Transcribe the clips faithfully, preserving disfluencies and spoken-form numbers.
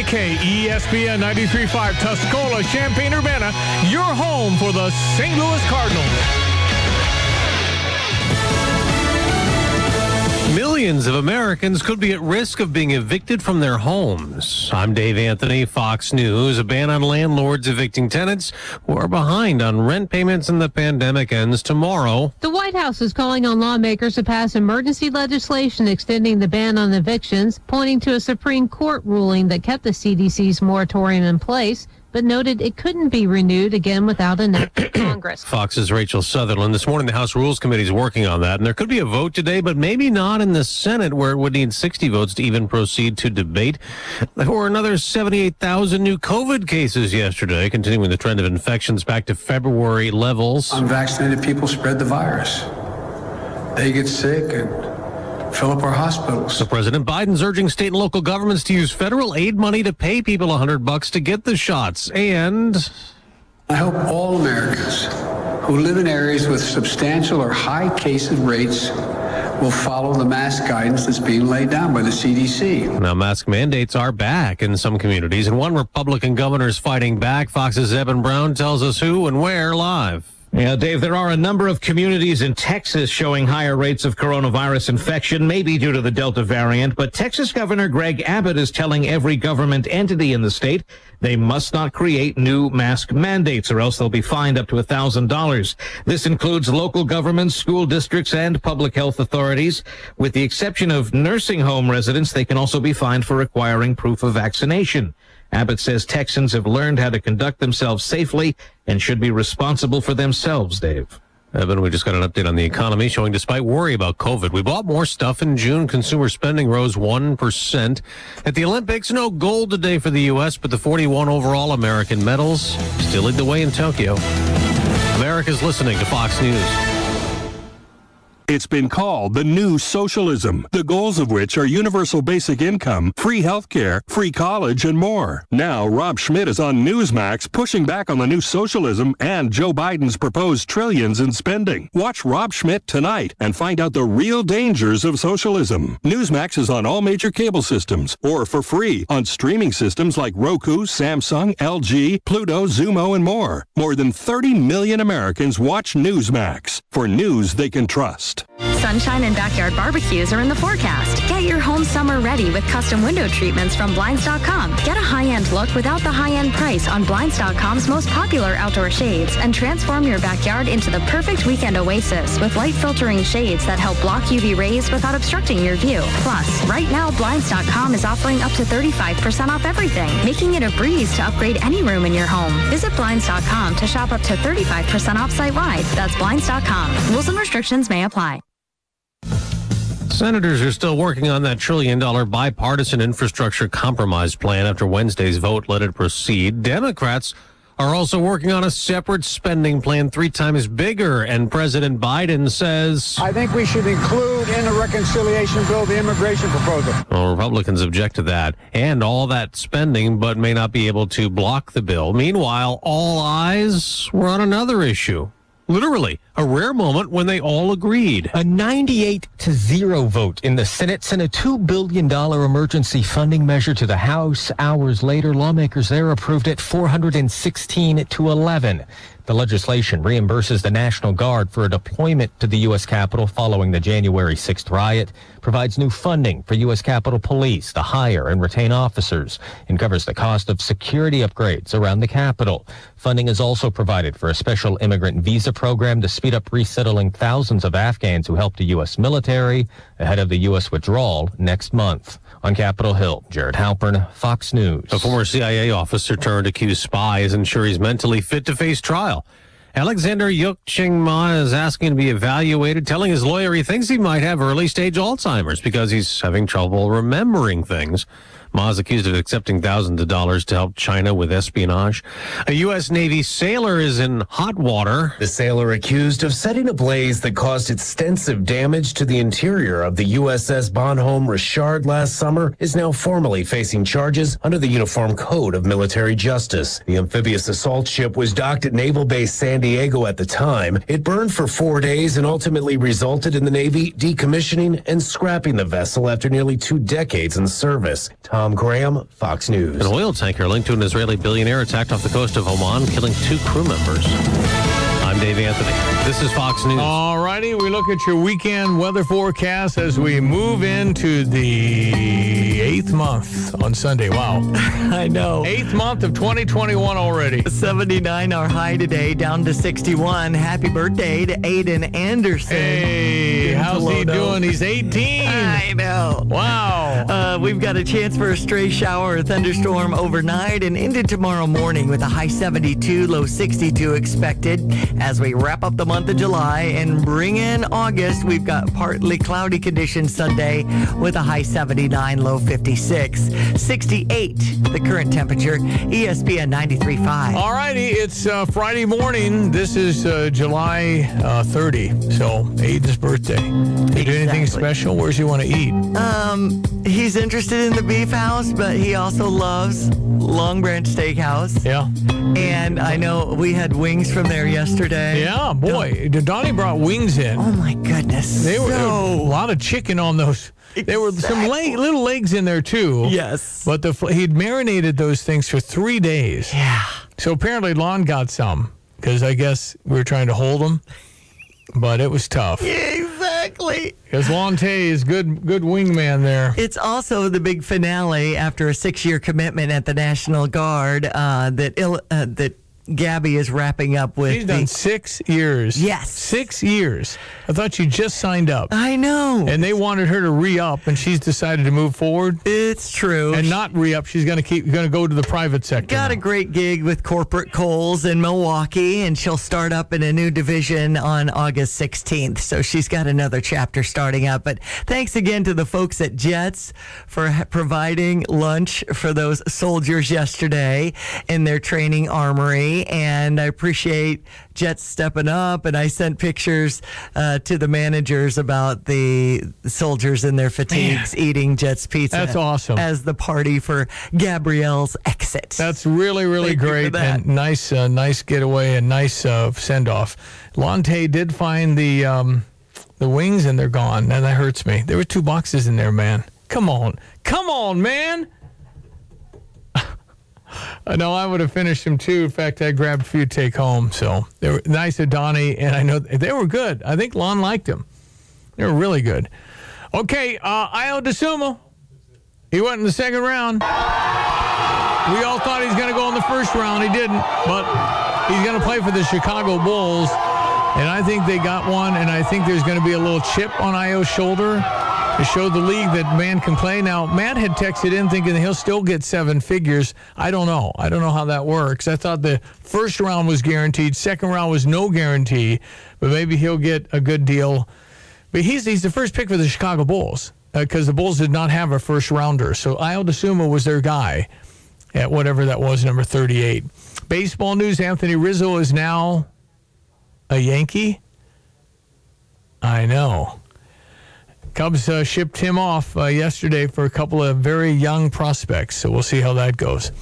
E S P N ninety-three point five Tuscola, Champaign-Urbana, your home for the Saint Louis Cardinals. Millions of Americans could be at risk of being evicted from their homes. I'm Dave Anthony, Fox News. A ban on landlords evicting tenants who are behind on rent payments and the pandemic ends tomorrow. The White House is calling on lawmakers to pass emergency legislation extending the ban on evictions, pointing to a Supreme Court ruling that kept the C D C's moratorium in place, but noted it couldn't be renewed again without an act of Congress. Fox's Rachel Sutherland. This morning, the House Rules Committee is working on that, and there could be a vote today, but maybe not in the Senate, where it would need sixty votes to even proceed to debate. There were another seventy-eight thousand new COVID cases yesterday, continuing the trend of infections back to February levels. Unvaccinated people spread the virus. They get sick and fill up our hospitals. So President Biden's urging state and local governments to use federal aid money to pay people one hundred bucks to get the shots. And I hope all Americans who live in areas with substantial or high case rates will follow the mask guidance that's being laid down by the C D C. Now, mask mandates are back in some communities, and one Republican governor is fighting back. Fox's Evan Brown tells us who and where live. Yeah, Dave, there are a number of communities in Texas showing higher rates of coronavirus infection, maybe due to the Delta variant. But Texas Governor Greg Abbott is telling every government entity in the state they must not create new mask mandates or else they'll be fined up to one thousand dollars. This includes local governments, school districts, and public health authorities. With the exception of nursing home residents, they can also be fined for requiring proof of vaccination. Abbott says Texans have learned how to conduct themselves safely and should be responsible for themselves, Dave. Evan, we just got an update on the economy showing despite worry about COVID, we bought more stuff in June. Consumer spending rose one percent. At the Olympics, no gold today for the U S, but the forty-one overall American medals still lead the way in Tokyo. America's listening to Fox News. It's been called the new socialism, the goals of which are universal basic income, free healthcare, free college, and more. Now, Rob Schmidt is on Newsmax pushing back on the new socialism and Joe Biden's proposed trillions in spending. Watch Rob Schmidt tonight and find out the real dangers of socialism. Newsmax is on all major cable systems or for free on streaming systems like Roku, Samsung, L G, Pluto, Zumo, and more. More than thirty million Americans watch Newsmax for news they can trust. Sunshine and backyard barbecues are in the forecast. Get your home summer ready with custom window treatments from Blinds dot com. Get a high-end look without the high-end price on Blinds dot com's most popular outdoor shades and transform your backyard into the perfect weekend oasis with light-filtering shades that help block U V rays without obstructing your view. Plus, right now, Blinds dot com is offering up to thirty-five percent off everything, making it a breeze to upgrade any room in your home. Visit Blinds dot com to shop up to thirty-five percent off site-wide. That's Blinds dot com. Rules and restrictions may apply. Senators are still working on that trillion-dollar bipartisan infrastructure compromise plan after Wednesday's vote let it proceed. Democrats are also working on a separate spending plan three times bigger, and President Biden says, I think we should include in the reconciliation bill the immigration proposal. Well, Republicans object to that and all that spending, but may not be able to block the bill. Meanwhile, all eyes were on another issue. Literally, a rare moment when they all agreed. A ninety-eight to zero vote in the Senate sent a two billion dollars emergency funding measure to the House. Hours later, lawmakers there approved it four hundred sixteen to eleven. The legislation reimburses the National Guard for a deployment to the U S. Capitol following the January sixth riot, provides new funding for U S. Capitol Police to hire and retain officers, and covers the cost of security upgrades around the Capitol. Funding is also provided for a special immigrant visa program to speed up resettling thousands of Afghans who helped the U S military ahead of the U S withdrawal next month. On Capitol Hill, Jared Halpern, Fox News. A former C I A officer turned accused spy isn't sure he's mentally fit to face trial. Alexander Yuk-Ching Ma is asking to be evaluated, telling his lawyer he thinks he might have early-stage Alzheimer's because he's having trouble remembering things. Ma is accused of accepting thousands of dollars to help China with espionage. A U S. Navy sailor is in hot water. The sailor accused of setting a blaze that caused extensive damage to the interior of the U S S Bonhomme Richard last summer is now formally facing charges under the Uniform Code of Military Justice. The amphibious assault ship was docked at Naval Base San Diego at the time. It burned for four days and ultimately resulted in the Navy decommissioning and scrapping the vessel after nearly two decades in service. Tom Tom Graham, Fox News. An oil tanker linked to an Israeli billionaire attacked off the coast of Oman, killing two crew members. I'm Dave Anthony. This is Fox News. All righty, we look at your weekend weather forecast as we move into the eighth month on Sunday. Wow. I know. Eighth month of twenty twenty-one already. seventy-nine our high today, down to sixty-one. Happy birthday to Aiden Anderson. Hey, how's he doing? He's eighteen. I know. Wow. Uh, we've got a chance for a stray shower or thunderstorm overnight and into tomorrow morning with a high seventy-two, low sixty-two expected. As we wrap up the month of July and bring in August, we've got partly cloudy conditions Sunday with a high seventy-nine, low fifty-six. sixty-eight, the current temperature, E S P N ninety-three point five. All righty, it's uh, Friday morning. This is uh, July uh, thirty, so Aiden's birthday. Did you do anything special? Where's he want to eat? Um, he's interested in the Beef House, but he also loves Long Branch Steakhouse. Yeah. And I know we had wings from there yesterday. Yeah, boy. Don- Donnie brought wings in. Oh, my goodness. They were, so, there was a lot of chicken on those. Exactly. There were some leg, little legs in there, too. Yes. But the he'd marinated those things for three days. Yeah. So apparently Lon got some, because I guess we were trying to hold them, but it was tough. Yeah. Exactly. Because Lonte is good, good wingman there. It's also the big finale after a six-year commitment at the National Guard uh, that il- uh, that Gabby is wrapping up with. She's the- done six years. Yes. Six years. I thought she just signed up. I know. And they wanted her to re-up, and she's decided to move forward. It's true. And not re-up. She's going to keep going to go to the private sector. Got now. A great gig with Corporate Kohl's in Milwaukee, and she'll start up in a new division on August sixteenth. So she's got another chapter starting up. But thanks again to the folks at Jets for ha- providing lunch for those soldiers yesterday in their training armory. And I appreciate Jets stepping up, and I sent pictures uh, to the managers about the soldiers in their fatigues Man, eating Jets pizza. That's awesome. As the party for Gabrielle's exit. That's really, really Thank great and nice, uh, nice getaway and nice uh, send-off. Lonte did find the um, the wings, and they're gone, and that hurts me. There were two boxes in there, man. Come on. Come on, man. Uh, no, I would have finished them, too. In fact, I grabbed a few to take home. So they were nice of Donnie, and I know they were good. I think Lon liked them. They were really good. Okay, uh, Ayo Dosunmu. He went in the second round. We all thought he was going to go in the first round. He didn't, but he's going to play for the Chicago Bulls, and I think they got one, and I think there's going to be a little chip on Ayo's shoulder to show the league that man can play. Now, Matt had texted in thinking he'll still get seven figures. I don't know. I don't know how that works. I thought the first round was guaranteed. Second round was no guarantee. But maybe he'll get a good deal. But he's he's the first pick for the Chicago Bulls because uh, the Bulls did not have a first rounder. So Ayo Dosunmu was their guy at whatever that was, number thirty-eight. Baseball news, Anthony Rizzo is now a Yankee. I know. Cubs uh, shipped him off uh, yesterday for a couple of very young prospects, so we'll see how that goes.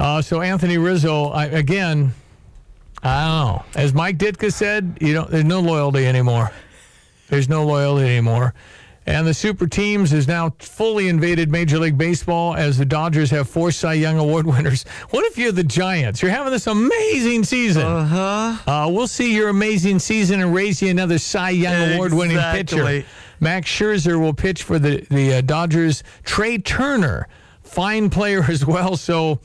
Uh, so Anthony Rizzo, I, again, I don't know. As Mike Ditka said, you don't, there's no loyalty anymore. There's no loyalty anymore. And the Super Teams has now fully invaded Major League Baseball as the Dodgers have four Cy Young Award winners. What if you're the Giants? You're having this amazing season. Uh-huh. Uh, we'll see your amazing season and raise you another Cy Young exactly. Award-winning pitcher. Max Scherzer will pitch for the, the uh, Dodgers. Trey Turner, fine player as well, so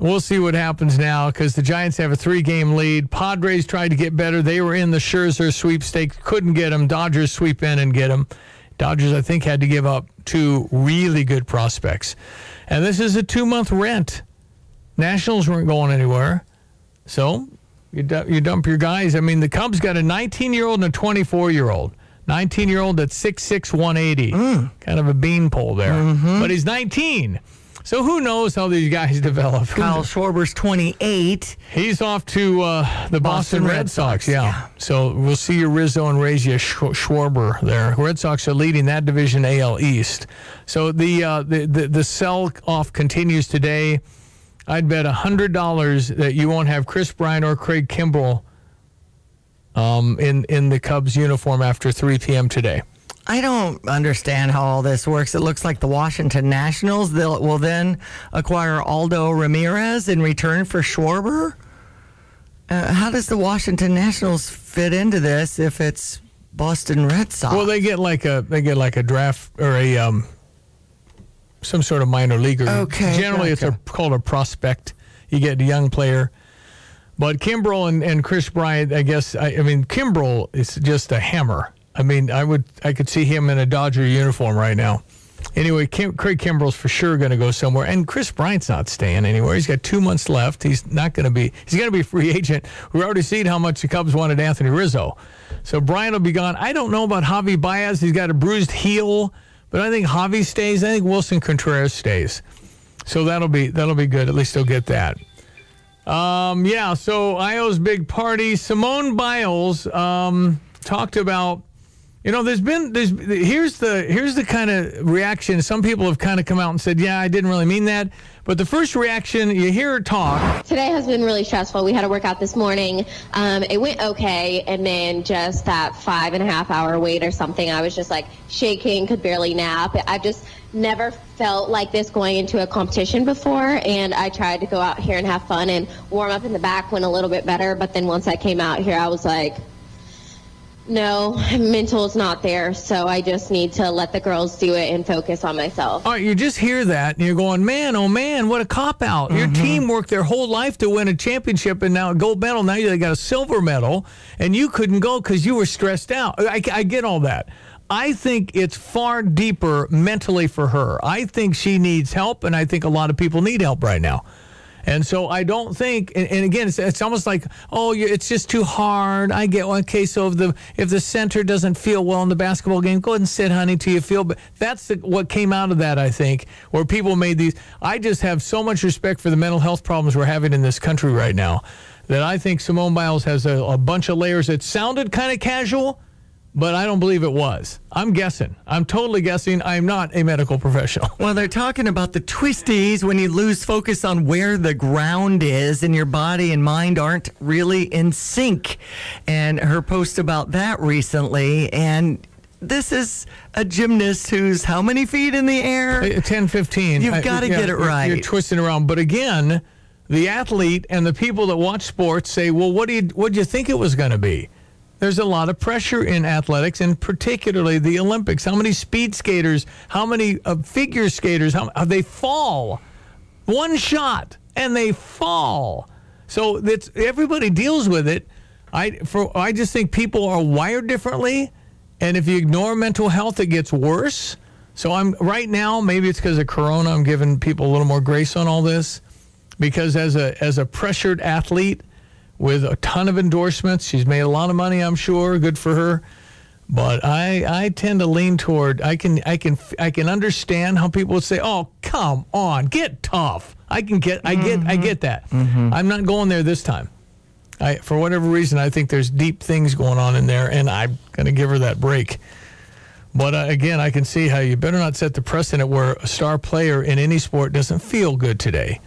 we'll see what happens now because the Giants have a three-game lead. Padres tried to get better. They were in the Scherzer sweepstakes, couldn't get him. Dodgers sweep in and get him. Dodgers, I think, had to give up two really good prospects. And this is a two-month rent. Nationals weren't going anywhere. So you dump, you dump your guys. I mean, the Cubs got a nineteen-year-old and a twenty-four-year-old. nineteen-year-old at six six, one eighty. Mm. Kind of a beanpole there. Mm-hmm. But he's nineteen. So who knows how these guys develop. Kyle Schwarber's twenty-eight. He's off to uh, the Boston, Boston Red, Red Sox. Sox yeah. yeah. So we'll see your Rizzo and raise you Schwarber there. Red Sox are leading that division, A L East. So the uh, the, the, the sell-off continues today. I'd bet one hundred dollars that you won't have Kris Bryant or Craig Kimbrel um, in, in the Cubs uniform after three p.m. today. I don't understand how all this works. It looks like the Washington Nationals they'll, will then acquire Aldo Ramirez in return for Schwarber. Uh, how does the Washington Nationals fit into this if it's Boston Red Sox? Well, they get like a they get like a draft or a um, some sort of minor leaguer. Okay, generally okay. It's a, called a prospect. You get a young player. But Kimbrel and, and Kris Bryant, I guess, I, I mean, Kimbrel is just a hammer. I mean, I would, I could see him in a Dodger uniform right now. Anyway, Kim, Craig Kimbrel's for sure going to go somewhere, and Kris Bryant's not staying anywhere. He's got two months left. He's not going to be. He's going to be a free agent. We already seen how much the Cubs wanted Anthony Rizzo, so Bryant will be gone. I don't know about Javi Baez. He's got a bruised heel, but I think Javi stays. I think Wilson Contreras stays. So that'll be that'll be good. At least they'll get that. Um, yeah. So Ayo's big party. Simone Biles um, talked about. You know, there's been there's here's the here's the kind of reaction. Some people have kind of come out and said, "Yeah, I didn't really mean that." But the first reaction, you hear her talk. Today has been really stressful. We had a workout this morning. Um, it went okay, and then just that five and a half hour wait or something, I was just like shaking, could barely nap. I've just never felt like this going into a competition before, and I tried to go out here and have fun and warm up in the back went a little bit better. But then once I came out here, I was like. No, mental is not there, so I just need to let the girls do it and focus on myself. All right, you just hear that, and you're going, man, oh, man, what a cop-out. Mm-hmm. Your team worked their whole life to win a championship and now a gold medal. Now you got a silver medal, and you couldn't go because you were stressed out. I, I get all that. I think it's far deeper mentally for her. I think she needs help, and I think a lot of people need help right now. And so I don't think, and, and again, it's, it's almost like, oh, you're, it's just too hard. I get one case. So if the if the center doesn't feel well in the basketball game, go ahead and sit, honey, till you feel. But that's the, what came out of that, I think, where people made these. I just have so much respect for the mental health problems we're having in this country right now that I think Simone Biles has a, a bunch of layers that sounded kind of casual. But I don't believe it was. I'm guessing. I'm totally guessing. I'm not a medical professional. Well, they're talking about the twisties when you lose focus on where the ground is and your body and mind aren't really in sync. And her post about that recently. And this is a gymnast who's how many feet in the air? ten, fifteen. You've got to yeah, get it right. You're twisting around. But again, the athlete and the people that watch sports say, well, what do you, what'd you think it was going to be? There's a lot of pressure in athletics, and particularly the Olympics. How many speed skaters, how many uh, figure skaters, how, how they fall. One shot, and they fall. So that's, everybody deals with it. I, for, I just think people are wired differently, and if you ignore mental health, it gets worse. So I'm right now, maybe it's because of Corona, I'm giving people a little more grace on all this, because as a as a pressured athlete, with a ton of endorsements. She's made a lot of money, I'm sure. Good for her. But I, I tend to lean toward, I can I can, I can understand how people would say, oh, come on, get tough. I can get, I get, mm-hmm. I get that. Mm-hmm. I'm not going there this time. I, for whatever reason, I think there's deep things going on in there, and I'm going to give her that break. But uh, again, I can see how you better not set the precedent where a star player in any sport doesn't feel good today.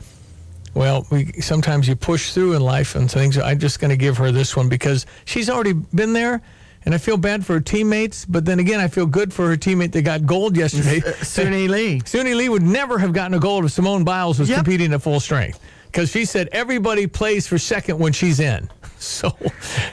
Well, we, sometimes you push through in life and things. I'm just going to give her this one because she's already been there, and I feel bad for her teammates. But then again, I feel good for her teammate that got gold yesterday. Suni Lee. Suni Lee would never have gotten a gold if Simone Biles was yep. competing at full strength because she said everybody plays for second when she's in. So,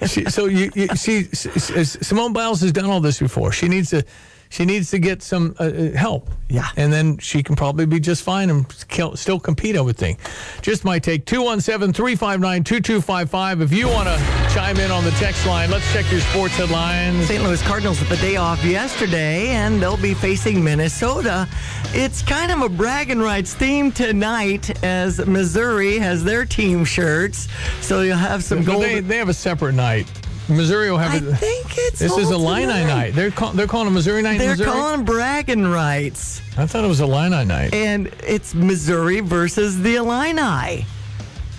she, so you, you, she, Simone Biles has done all this before. She needs to. She needs to get some uh, help. Yeah. And then she can probably be just fine and still compete, I would think. Just my take. two one seven, three five nine, two two five five. If you want to chime in on the text line, let's check your sports headlines. Saint Louis Cardinals with the day off yesterday, and they'll be facing Minnesota. It's kind of a brag and rights theme tonight as Missouri has their team shirts. So you'll have some gold. They, they have a separate night. Missouri will have. I a, think it's. This is Illini night. night. They're call, they're calling a Missouri night. They're in Missouri? Calling bragging rights. I thought it was Illini night. And it's Missouri versus the Illini.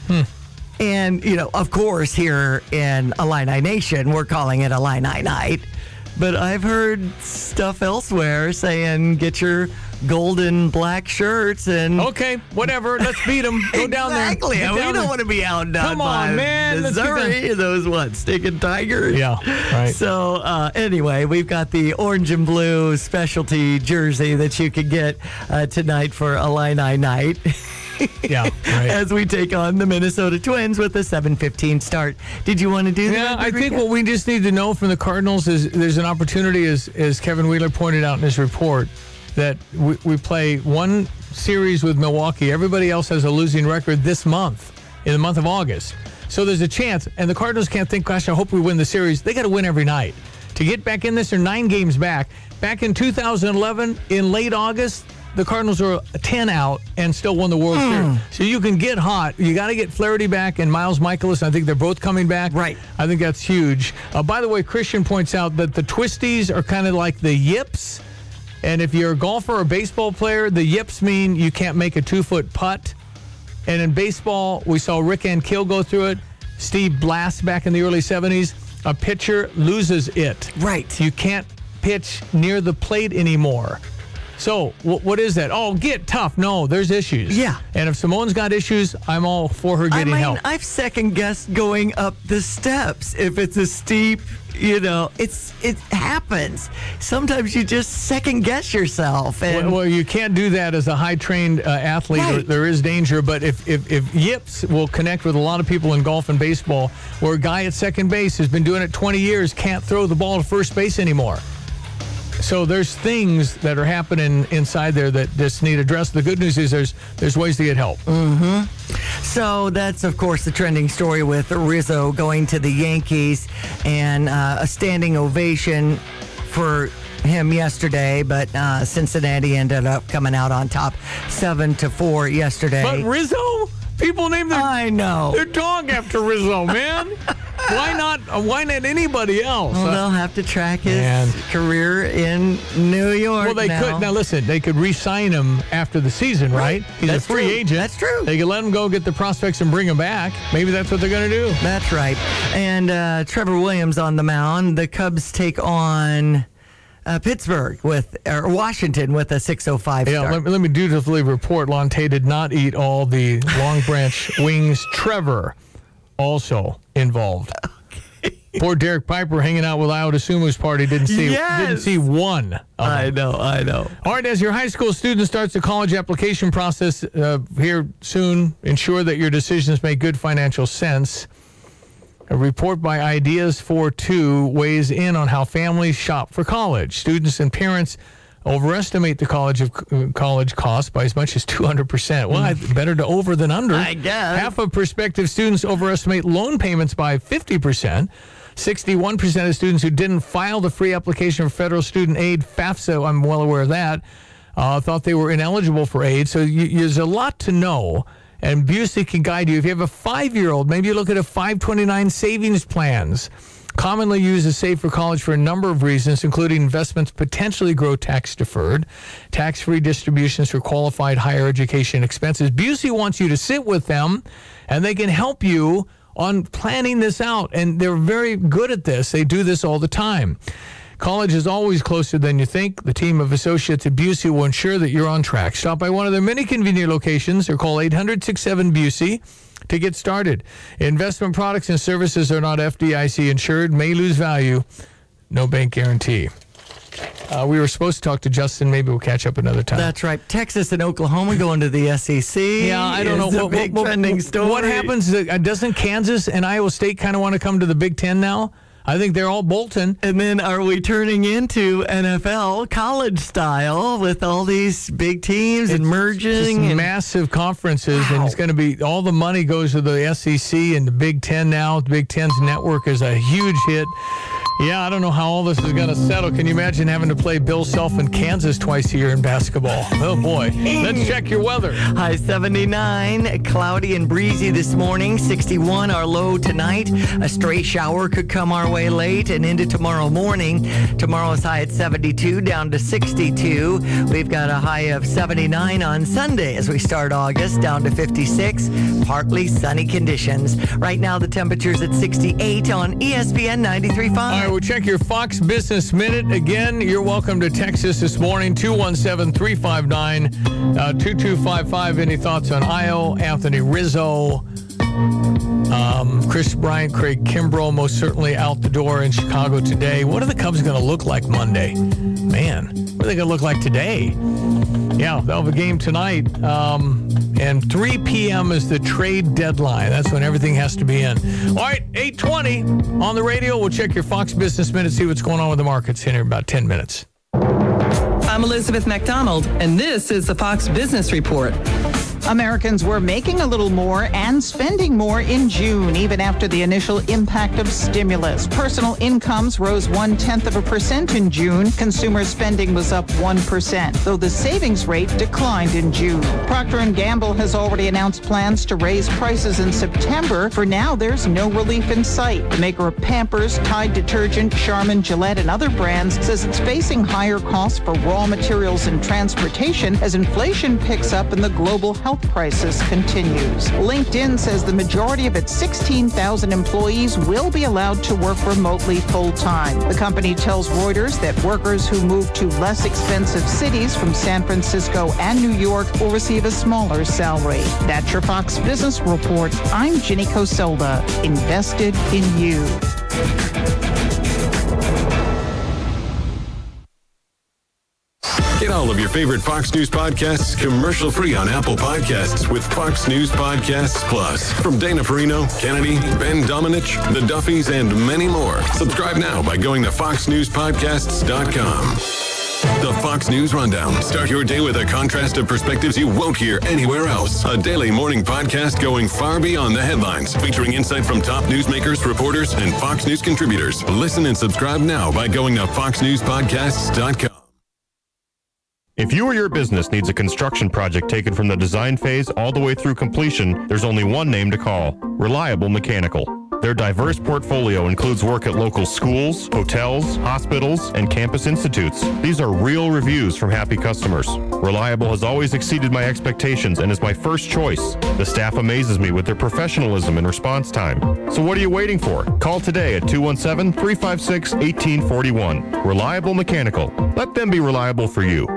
Hmm. And you know, of course, here in Illini Nation, we're calling it Illini night. But I've heard stuff elsewhere saying, "Get your golden black shirts and... Okay, whatever. Let's beat them. Go down exactly. there. Exactly. We don't there. want to be outdone Come on, by man. Missouri. Those, what, stinking Tigers? Yeah, right. So, uh, anyway, we've got the orange and blue specialty jersey that you can get uh, tonight for Illini night. Yeah, right. As we take on the Minnesota Twins with a seven fifteen start. Did you want to do that? Yeah, I think what we just need to know from the Cardinals is there's an opportunity, as, as Kevin Wheeler pointed out in his report, that we, we play one series with Milwaukee. Everybody else has a losing record this month, in the month of August. So there's a chance, and the Cardinals can't think, gosh, I hope we win the series. They got to win every night. To get back in this, they're nine games back. Back in two thousand eleven, in late August, the Cardinals are ten out and still won the World mm. Series. So you can get hot. You got to get Flaherty back and Miles Mikolas. I think they're both coming back. Right. I think that's huge. Uh, by the way, Christian points out that the twisties are kind of like the yips. And if you're a golfer or a baseball player, the yips mean you can't make a two-foot putt. And in baseball, we saw Rick Ankiel go through it. Steve Blass back in the early seventies. A pitcher loses it. Right. You can't pitch near the plate anymore. So, what is that? Oh, get tough. No, there's issues. Yeah. And if Simone's got issues, I'm all for her getting I mean, help. I've second-guessed going up the steps. If it's a steep, you know, it's it happens. Sometimes you just second-guess yourself. And well, well, you can't do that as a high-trained uh, athlete. Right. There, there is danger. But if, if, if yips will connect with a lot of people in golf and baseball, where a guy at second base has been doing it twenty years, can't throw the ball to first base anymore. So there's things that are happening inside there that just need addressed. The good news is there's there's ways to get help. Mm-hmm. So that's, of course, the trending story with Rizzo going to the Yankees and uh, a standing ovation for him yesterday, but uh, Cincinnati ended up coming out on top seven to four yesterday. But Rizzo? People name their, I know. their dog after Rizzo, man. Why not? Uh, why not anybody else? Well, they'll have to track his Man. career in New York. Well, they now. could. Now, listen, they could re-sign him after the season, right? right? He's that's a free true. agent. That's true. They could let him go get the prospects and bring him back. Maybe that's what they're going to do. That's right. And uh, Trevor Williams on the mound. The Cubs take on uh, Pittsburgh with or Washington with a six oh five yeah, start. Let, let me dutifully report: Lonte did not eat all the Long Branch wings. Trevor also involved. Okay. Poor Derek Piper hanging out with Ayo Dosunmu's party didn't see yes. didn't see one. Of I them. know, I know. All right, as your high school student starts the college application process uh, here soon, ensure that your decisions make good financial sense. A report by Ideas four two weighs in on how families shop for college. Students and parents overestimate the college of uh, college costs by as much as two hundred percent. Well, I, better to over than under. I guess. Half of prospective students overestimate loan payments by fifty percent. sixty-one percent of students who didn't file the free application for federal student aid, FAFSA, I'm well aware of that, uh, thought they were ineligible for aid. So you, there's a lot to know, and Busey can guide you. If you have a five-year-old, maybe you look at a five twenty-nine savings plans. Commonly used as safe for college for a number of reasons, including investments potentially grow tax-deferred, tax-free distributions for qualified higher education expenses. Busey wants you to sit with them, and they can help you on planning this out. And they're very good at this. They do this all the time. College is always closer than you think. The team of associates at Busey will ensure that you're on track. Stop by one of their many convenient locations or call eight hundred six seven Busey. To get started. Investment products and services are not F D I C insured, may lose value, no bank guarantee. Uh, we were supposed to talk to Justin. Maybe we'll catch up another time. That's right. Texas and Oklahoma going to the S E C. Yeah, I don't know. What, big what, trending what, story. What happens? To, doesn't Kansas and Iowa State kind of want to come to the Big Ten now? I think they're all bolting. And then are we turning into N F L college style with all these big teams it's and merging? And massive conferences, wow. and it's going to be all the money goes to the S E C and the Big Ten now. The Big Ten's network is a huge hit. Yeah, I don't know how all this is going to settle. Can you imagine having to play Bill Self in Kansas twice a year in basketball? Oh, boy. Let's check your weather. High seventy-nine, cloudy and breezy this morning. sixty-one, our low tonight. A stray shower could come our way late and into tomorrow morning. Tomorrow's high at seventy-two, down to sixty-two. We've got a high of seventy-nine on Sunday as we start August, down to fifty-six. Partly sunny conditions. Right now, the temperature's at sixty-eight on E S P N ninety-three point five. right, we'll check your Fox Business Minute. Again, you're welcome to Texas this morning, two one seven, three five nine, two two five five. Any thoughts on Ayo, Anthony Rizzo, um, Kris Bryant, Craig Kimbrel, most certainly out the door in Chicago today. What are the Cubs going to look like Monday? Man, what are they going to look like today? Yeah, they'll have a game tonight. Um, and three p.m. is the trade deadline. That's when everything has to be in. All right, eight twenty on the radio. We'll check your Fox Business Minute, see what's going on with the markets in about ten minutes. I'm Elizabeth McDonald, and this is the Fox Business Report. Americans were making a little more and spending more in June, even after the initial impact of stimulus. Personal incomes rose one-tenth of a percent in June. Consumer spending was up one percent, though the savings rate declined in June. Procter and Gamble has already announced plans to raise prices in September. For now, there's no relief in sight. The maker of Pampers, Tide detergent, Charmin, Gillette, and other brands says it's facing higher costs for raw materials and transportation as inflation picks up and the global health crisis continues. LinkedIn says the majority of its sixteen thousand employees will be allowed to work remotely full-time. The company tells Reuters that workers who move to less expensive cities from San Francisco and New York will receive a smaller salary. That's your Fox Business Report. I'm Ginny Coselda, invested in you. Get all of your favorite Fox News podcasts commercial-free on Apple Podcasts with Fox News Podcasts Plus. From Dana Perino, Kennedy, Ben Domenech, The Duffys, and many more. Subscribe now by going to fox news podcasts dot com. The Fox News Rundown. Start your day with a contrast of perspectives you won't hear anywhere else. A daily morning podcast going far beyond the headlines, featuring insight from top newsmakers, reporters, and Fox News contributors. Listen and subscribe now by going to fox news podcasts dot com. If you or your business needs a construction project taken from the design phase all the way through completion, there's only one name to call: Reliable Mechanical. Their diverse portfolio includes work at local schools, hotels, hospitals, and campus institutes. These are real reviews from happy customers. Reliable has always exceeded my expectations and is my first choice. The staff amazes me with their professionalism and response time. So what are you waiting for? Call today at two one seven, three five six, one eight four one. Reliable Mechanical. Let them be reliable for you.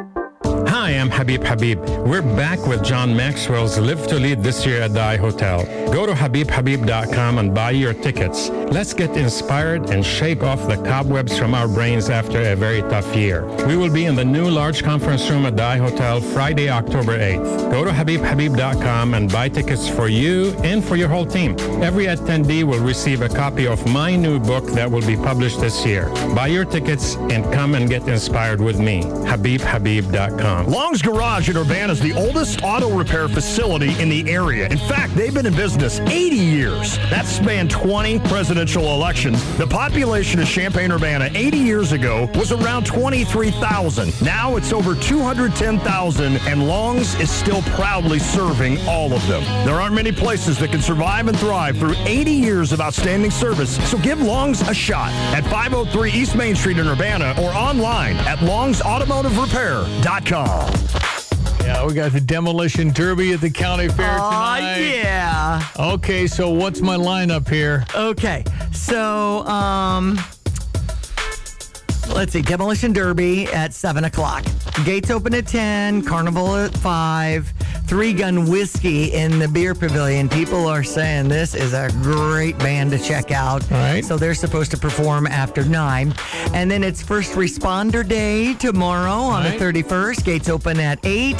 Hi, I'm Habib Habib. We're back with John Maxwell's Live to Lead this year at the I Hotel. Go to habib habib dot com and buy your tickets. Let's get inspired and shake off the cobwebs from our brains after a very tough year. We will be in the new large conference room at the I Hotel Friday, October eighth. Go to habib habib dot com and buy tickets for you and for your whole team. Every attendee will receive a copy of my new book that will be published this year. Buy your tickets and come and get inspired with me. habib habib dot com. Long's Garage in Urbana is the oldest auto repair facility in the area. In fact, they've been in business eighty years. That spanned twenty presidential elections. The population of Champaign-Urbana eighty years ago was around twenty-three thousand. Now it's over two hundred ten thousand, and Long's is still proudly serving all of them. There aren't many places that can survive and thrive through eighty years of outstanding service, so give Long's a shot at five oh three East Main Street in Urbana or online at longs automotive repair dot com. Yeah, we got the demolition derby at the county fair tonight. Oh, yeah. Okay, so what's my lineup here? Okay, so um, let's see. Demolition derby at seven o'clock. Gates open at ten, carnival at five, Three Gun Whiskey in the beer pavilion. People are saying this is a great band to check out. All right. So they're supposed to perform after nine. And then it's First Responder Day tomorrow on right. the thirty-first. Gates open at eight.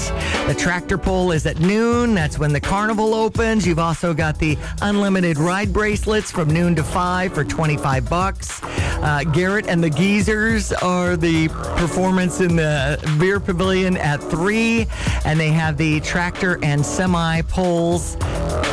The tractor pull is at noon. That's when the carnival opens. You've also got the unlimited ride bracelets from noon to five for twenty-five bucks. Uh, Garrett and the Geezers are the performance in the beer Pavilion at three, and they have the tractor and semi poles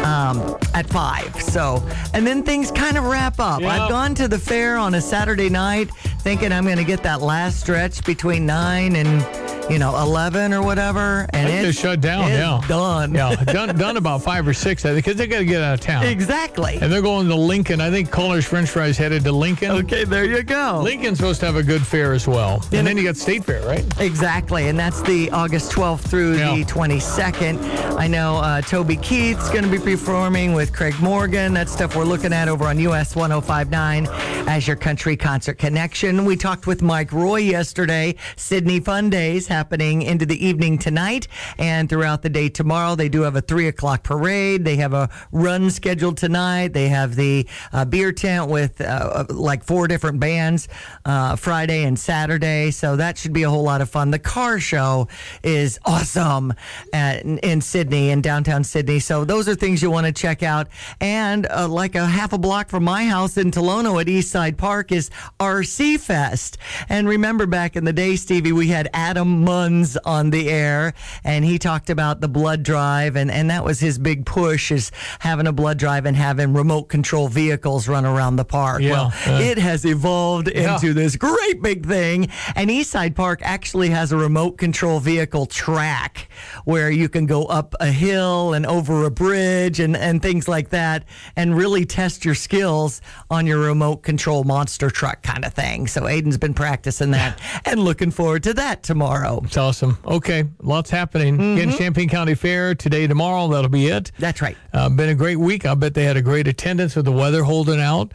um, at five. So, and then things kind of wrap up. Yep. I've gone to the fair on a Saturday night thinking I'm going to get that last stretch between nine and you know, eleven or whatever, and it's, it's shut down. It's yeah, done. Yeah, done. Done about five or six, I think, because they got to get out of town. Exactly. And they're going to Lincoln. I think Kohler's French fries headed to Lincoln. Okay, there you go. Lincoln's supposed to have a good fair as well, and, and then you got State Fair, right? Exactly, and that's the August twelfth through yeah. the twenty-second. I know uh, Toby Keith's going to be performing with Craig Morgan. That stuff we're looking at over on U S one oh five point nine as your country concert connection. We talked with Mike Roy yesterday. Sydney Fun Days happening into the evening tonight and throughout the day tomorrow. They do have a three o'clock parade. They have a run scheduled tonight. They have the uh, beer tent with uh, like four different bands uh, Friday and Saturday. So that should be a whole lot of fun. The car show is awesome at, in Sydney, in downtown Sydney. So those are things you want to check out. And uh, like a half a block from my house in Tolono at Eastside Park is R C Fest. And remember back in the day, Stevie, we had Adam Munns on the air, and he talked about the blood drive, and, and that was his big push, is having a blood drive and having remote control vehicles run around the park. Yeah, well, uh, it has evolved yeah. into this great big thing, and Eastside Park actually has a remote control vehicle track where you can go up a hill and over a bridge and, and things like that, and really test your skills on your remote control monster truck kind of thing. So Aiden's been practicing that and looking forward to that tomorrow. It's awesome. Okay, lots happening. Mm-hmm. Again, Champaign County Fair today, tomorrow. That'll be it. That's right. Uh, been a great week. I bet they had a great attendance with the weather holding out.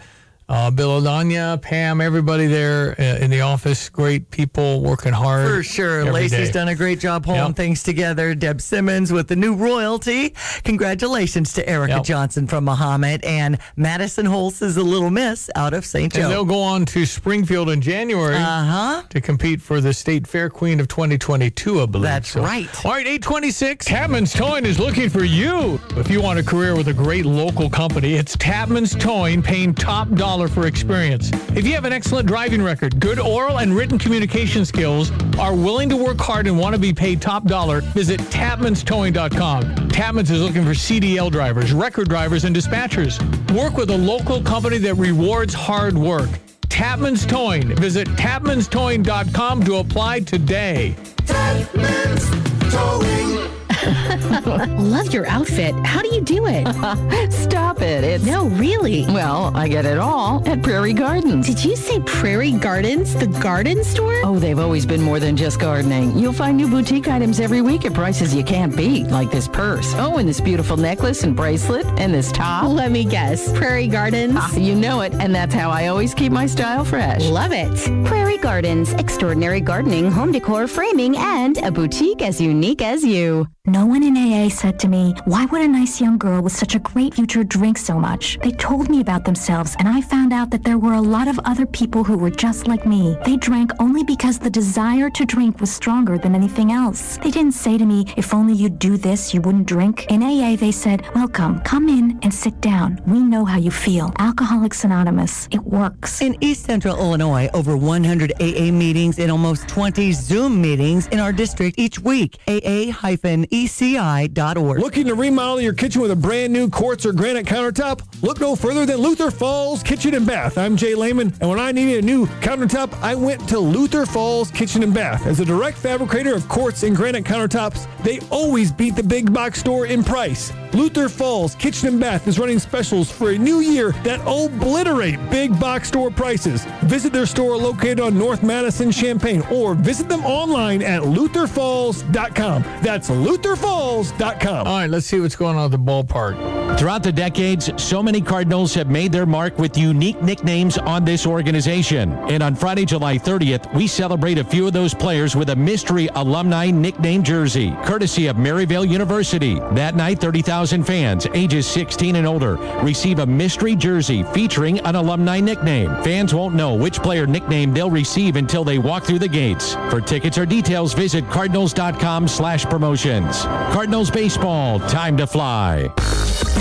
Uh, Bill Adania, Pam, everybody there in the office, great people working hard. For sure. Lacey's day. Done a great job holding yep. things together. Deb Simmons with the new royalty. Congratulations to Erica yep. Johnson from Mahomet. And Madison Holtz is a little miss out of Saint Joe. And they'll go on to Springfield in January uh-huh. to compete for the State Fair Queen of twenty twenty-two, I believe. That's so. right. All right, eight twenty-six. Tapman's Towing is looking for you. If you want a career with a great local company, it's Tapman's Towing, paying top dollar for experience. If you have an excellent driving record, good oral and written communication skills, are willing to work hard and want to be paid top dollar, visit Tapman's Towing dot com. Tapman's is looking for C D L drivers, record drivers, and dispatchers. Work with a local company that rewards hard work. Tapman's Towing. Visit Tapman's Towing dot com to apply today. Tapman's Towing. Love your outfit. How do you do it? Stop it. It's... No, really. Well, I get it all at Prairie Gardens. Did you say Prairie Gardens, the garden store? Oh, they've always been more than just gardening. You'll find new boutique items every week at prices you can't beat, like this purse. Oh, and this beautiful necklace and bracelet and this top. Let me guess. Prairie Gardens? Ah, you know it, and that's how I always keep my style fresh. Love it. Prairie Gardens. Extraordinary gardening, home decor, framing, and a boutique as unique as you. No one in A A said to me, why would a nice young girl with such a great future drink so much? They told me about themselves, and I found out that there were a lot of other people who were just like me. They drank only because the desire to drink was stronger than anything else. They didn't say to me, if only you'd do this, you wouldn't drink. In A A, they said, welcome, come in and sit down. We know how you feel. Alcoholics Anonymous. It works. In East Central Illinois, over one hundred A A meetings and almost twenty Zoom meetings in our district each week. A A dash E C I dot org. Looking to remodel your kitchen with a brand new quartz or granite countertop? Look no further than Luther Falls Kitchen and Bath. I'm Jay Lehman, and when I needed a new countertop, I went to Luther Falls Kitchen and Bath. As a direct fabricator of quartz and granite countertops, they always beat the big box store in price. Luther Falls Kitchen and Bath is running specials for a new year that obliterate big box store prices. Visit their store located on North Madison, Champaign, or visit them online at Luther Falls dot com. That's Luther Falls dot com. All right, let's see what's going on at the ballpark. Throughout the decades, so many Cardinals have made their mark with unique nicknames on this organization. And on Friday, July thirtieth, we celebrate a few of those players with a mystery alumni nickname jersey, courtesy of Maryvale University. That night, thirty thousand fans, ages sixteen and older, receive a mystery jersey featuring an alumni nickname. Fans won't know which player nickname they'll receive until they walk through the gates. For tickets or details, visit Cardinals dot com slash promotions. Cardinals baseball, time to fly.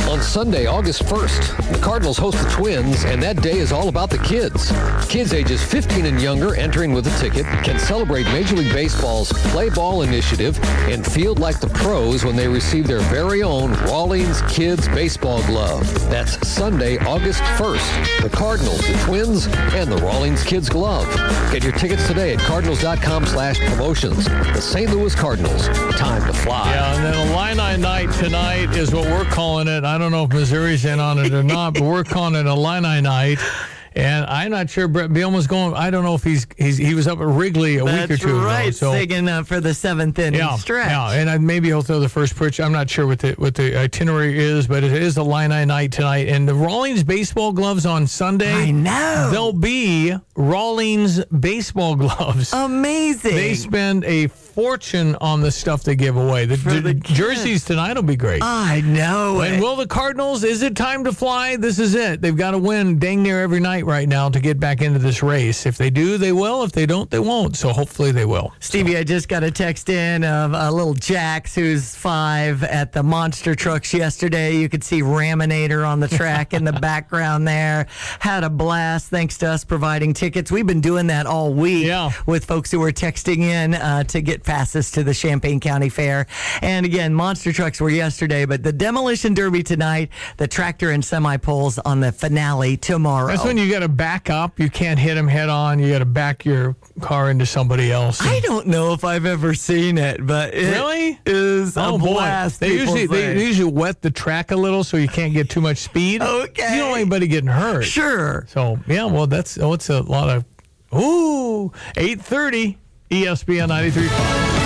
On Sunday, August first, the Cardinals host the Twins, and that day is all about the kids. Kids ages fifteen and younger entering with a ticket can celebrate Major League Baseball's Play Ball initiative and field like the pros when they receive their very own Rawlings Kids Baseball Glove. That's Sunday, August first. The Cardinals, the Twins, and the Rawlings Kids Glove. Get your tickets today at Cardinals.com slash promotions. The Saint Louis Cardinals, time to fly. Yeah, and then Illini Night tonight is what we're calling it. I don't know if Missouri's in on it or not, but we're calling it Illini Night. And I'm not sure Brett Bielema's going. I don't know if he's, he's he was up at Wrigley a That's week or two ago. That's right, digging so, up for the seventh inning yeah, stretch. Yeah, and I, maybe he'll throw the first pitch. I'm not sure what the what the itinerary is, but it is Illini Night tonight. And the Rawlings baseball gloves on Sunday. I know. They'll be Rawlings baseball gloves. Amazing. They spend a fortune on the stuff they give away. The, d- the jerseys tonight will be great. I know. And it. Will the Cardinals, is it time to fly? This is it. They've got to win dang near every night right now to get back into this race. If they do, they will. If they don't, they won't. So hopefully they will. Stevie, so. I just got a text in of uh, little Jax, who's five, at the monster trucks yesterday. You could see Raminator on the track in the background there. Had a blast. Thanks to us providing tickets. We've been doing that all week yeah. with folks who were texting in uh, to get passes to the Champaign County Fair. And again, monster trucks were yesterday, but the demolition derby tonight, the tractor and semi-pulls on the finale tomorrow. That's when you got to back up. You can't hit them head on. You got to back your car into somebody else. I don't know if I've ever seen it, but it really is oh, a blast. They usually, they usually wet the track a little so you can't get too much speed. Okay. You don't want anybody getting hurt. Sure. So, yeah, well, that's oh, it's a lot of, ooh, eight thirty. E S P N ninety-three point five.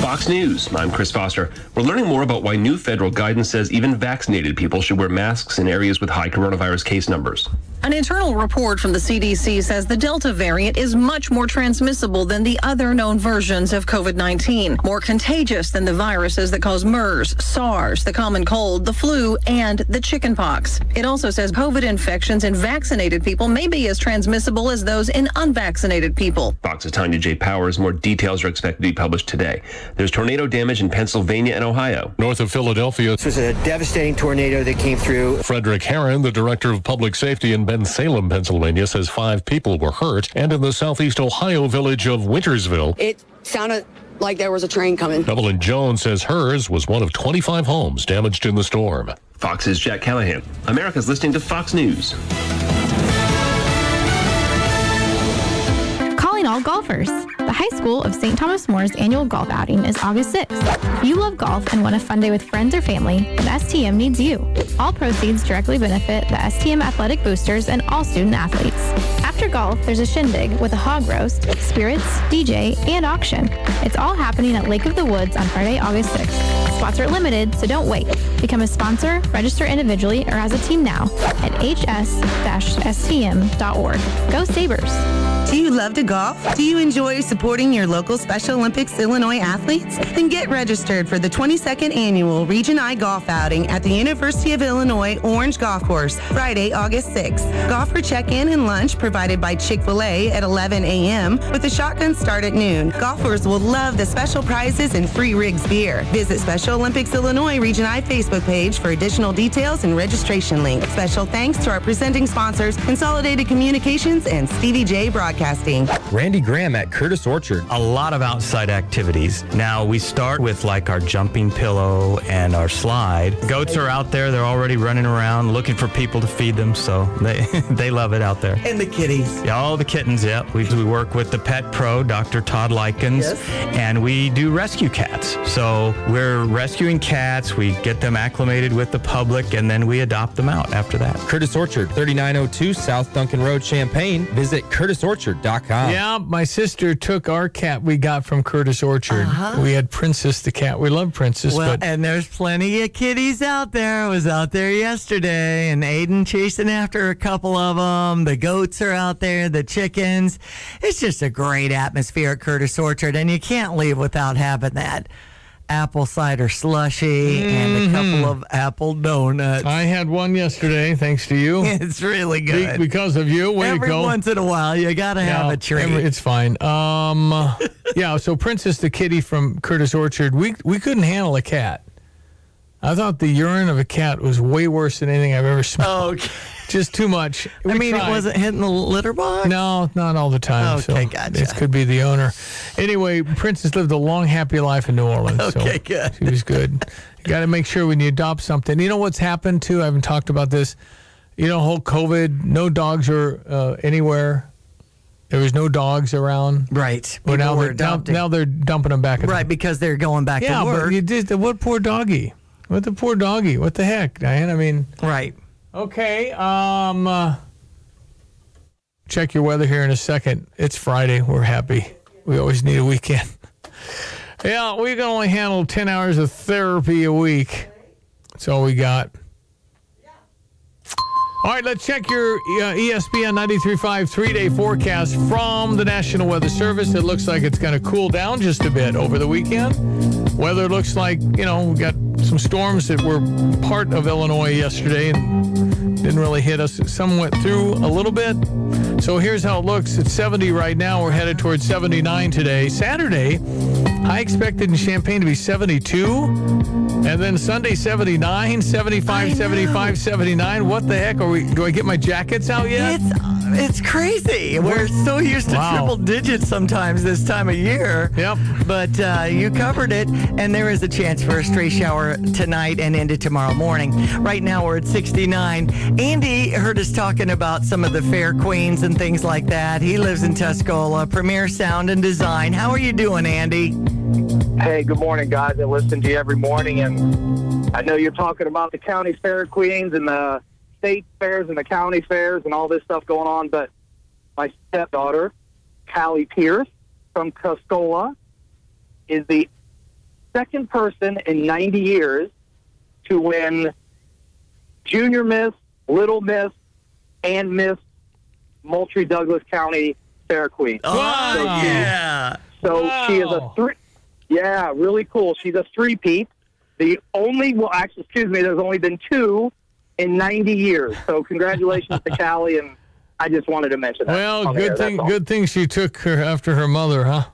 Fox News, I'm Chris Foster. We're learning more about why new federal guidance says even vaccinated people should wear masks in areas with high coronavirus case numbers. An internal report from the C D C says the Delta variant is much more transmissible than the other known versions of COVID nineteen, more contagious than the viruses that cause MERS, SARS, the common cold, the flu, and the chickenpox. It also says COVID infections in vaccinated people may be as transmissible as those in unvaccinated people. Fox's Tanya J. Powers, more details are expected to be published today. There's tornado damage in Pennsylvania and Ohio. North of Philadelphia. This was a devastating tornado that came through. Frederick Herron, the director of public safety in In Salem, Pennsylvania, says five people were hurt, and in the southeast Ohio village of Wintersville. It sounded like there was a train coming. Evelyn Jones says hers was one of twenty-five homes damaged in the storm. Fox's Jack Callahan. America's listening to Fox News. Calling all golfers. The High School of Saint Thomas More's annual golf outing is August sixth. If you love golf and want a fun day with friends or family, then S T M needs you. All proceeds directly benefit the S T M athletic boosters and all student athletes. After golf, there's a shindig with a hog roast, spirits, D J, and auction. It's all happening at Lake of the Woods on Friday, August sixth. Spots are limited, so don't wait. Become a sponsor, register individually, or as a team now at h s dash s t m dot org. Go Sabres! Do you love to golf? Do you enjoy supporting your local Special Olympics Illinois athletes? Then get registered for the twenty-second Annual Region I Golf Outing at the University of Illinois Orange Golf Course, Friday, August sixth. Golfer check-in and lunch provided by Chick-fil-A at eleven a.m. with a shotgun start at noon. Golfers will love the special prizes and free Riggs beer. Visit Special Olympics Illinois Region I Facebook page for additional details and registration link. Special thanks to our presenting sponsors, Consolidated Communications and Stevie J Broadcasting. Randy Graham at Curtis Orchard. A lot of outside activities. Now we start with like our jumping pillow and our slide. Goats are out there. They're already running around looking for people to feed them. So they they love it out there. And the kitties. Yeah, all the kittens, yep. Yeah. We, we work with the pet pro, Doctor Todd Likens. Yes. And we do rescue cats. So we're rescuing cats. We get them acclimated with the public and then we adopt them out after that. Curtis Orchard, thirty-nine oh two South Duncan Road, Champaign. Visit Curtis Orchard. Yeah, my sister took our cat we got from Curtis Orchard. Uh-huh. We had Princess the cat. We love Princess. Well, but and there's plenty of kitties out there. I was out there yesterday, and Aiden chasing after a couple of them. The goats are out there, the chickens. It's just a great atmosphere at Curtis Orchard, and you can't leave without having that apple cider slushy mm-hmm. and a couple of apple donuts. I had one yesterday, thanks to you. It's really good. Be- because of you. Way every to go. Once in a while, you got to yeah, have a treat. Every, it's fine. Um, yeah, so Princess the kitty from Curtis Orchard, we we couldn't handle a cat. I thought the urine of a cat was way worse than anything I've ever smelled. Okay. Just too much. We I mean, tried. It wasn't hitting the litter box? No, not all the time. Okay, so gotcha. This could be the owner. Anyway, Princess lived a long, happy life in New Orleans. Okay, so good. She was good. You got to make sure when you adopt something. You know what's happened, too? I haven't talked about this. You know, whole COVID, no dogs are uh, anywhere. There was no dogs around. Right. Well, now, were they're dump, now they're dumping them back. At right, them. Because they're going back yeah, to work. Yeah, but you did, what poor doggy? What the poor doggy? What the heck, Diane? I mean. Right. Okay, um, uh, check your weather here in a second. It's Friday. We're happy. We always need a weekend. Yeah, we can only handle ten hours of therapy a week. That's all we got. All right, let's check your uh, E S P N ninety-three point five three-day forecast from the National Weather Service. It looks like it's going to cool down just a bit over the weekend. Weather looks like, you know, we got some storms that were part of Illinois yesterday and didn't really hit us. Some went through a little bit. So here's how it looks. It's seventy right now. We're headed towards seventy-nine today. Saturday, I expected in Champaign to be seventy-two. And then Sunday, seventy-nine, seventy-five, seventy-five, seventy-nine. What the heck? Are we? Do I get my jackets out yet? It's, it's crazy. We're so used to wow. triple digits sometimes this time of year. Yep. But uh, you covered it, and there is a chance for a stray shower tonight and into tomorrow morning. Right now, we're at sixty-nine. Andy heard us talking about some of the fair queens and things like that. He lives in Tuscola, Premier Sound and Design. How are you doing, Andy? Hey, good morning, guys. I listen to you every morning, and I know you're talking about the county fair queens and the state fairs and the county fairs and all this stuff going on, but my stepdaughter, Kali Pierce from Tuscola, is the second person in ninety years to win Junior Miss, Little Miss, and Miss Moultrie-Douglas County Fair Queen. Oh, so yeah. She, so wow. she is a three... Yeah, really cool. She's a three-peat. The only, well, actually, excuse me, there's only been two in ninety years. So congratulations to Callie, and I just wanted to mention that. Well, good air, thing good thing she took her after her mother, huh?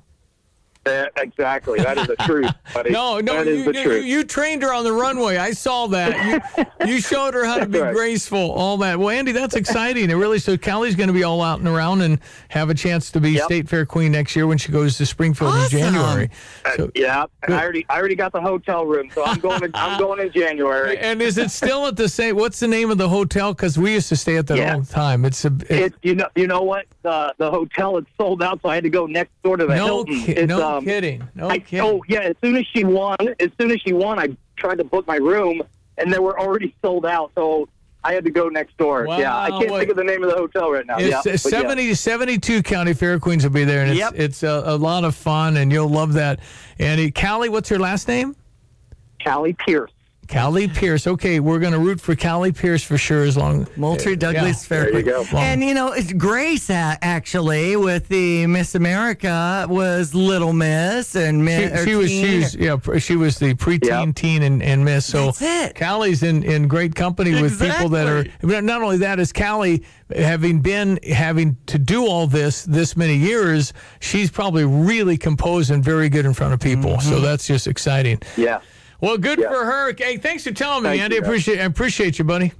Uh, exactly. That is the truth, buddy. No, no, that you, is the you, truth. You, you trained her on the runway. I saw that. You, you showed her how to be right. graceful, all that. Well, Andy, that's exciting. It really, so Callie's going to be all out and around and have a chance to be yep. State Fair Queen next year when she goes to Springfield awesome. in January. So, uh, yeah, and I already, I already got the hotel room, so I'm going. In, I'm going in January. And is it still at the same? What's the name of the hotel? Because we used to stay at that yeah. all the time. It's a. It's, it's you know you know what the the hotel is sold out, so I had to go next door to the no Hilton. Ki- no um, kidding. No I, kidding. Oh yeah. As soon as she won, as soon as she won, I tried to book my room, and they were already sold out. So I had to go next door. Wow, yeah, I can't what, think of the name of the hotel right now. It's, yeah, seventy yeah. seventy-two county fair queens will be there, and it's, yep. it's a, a lot of fun, and you'll love that. And Callie, what's her last name? Kali Pierce. Kali Pierce. Okay, we're going to root for Kali Pierce for sure as long as... Moultrie-Douglas yeah, Fair Queen. There you go. And, you know, it's Grace, actually, with the Miss America, was Little Miss and Miss... She, she was she's, yeah, she was the preteen, yep. teen, and, and Miss. So That's it. Callie's in, in great company exactly. with people that are... Not only that, is Kali, having been, having to do all this this many years, she's probably really composed and very good in front of people. Mm-hmm. So that's just exciting. Yeah. Well, good yeah. for her. Hey, thanks for telling me, Thank Andy. You, appreciate, I appreciate you, buddy.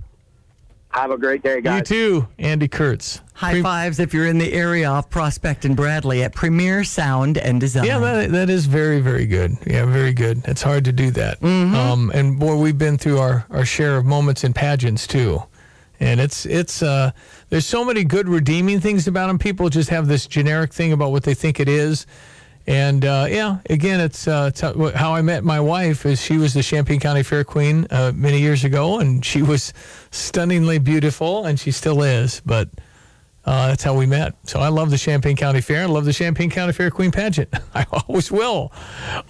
Have a great day, guys. You too, Andy Kurtz. High Pre- fives if you're in the area off Prospect and Bradley at Premier Sound and Design. Yeah, that, that is very, very good. Yeah, very good. It's hard to do that. Mm-hmm. Um, and, boy, we've been through our, our share of moments in pageants, too. And it's, it's uh, there's so many good redeeming things about them. People just have this generic thing about what they think it is. And, uh, yeah, again, it's, uh, it's how, how I met my wife is she was the Champaign County Fair Queen uh, many years ago, and she was stunningly beautiful, and she still is. But uh, that's how we met. So I love the Champaign County Fair. I love the Champaign County Fair Queen pageant. I always will.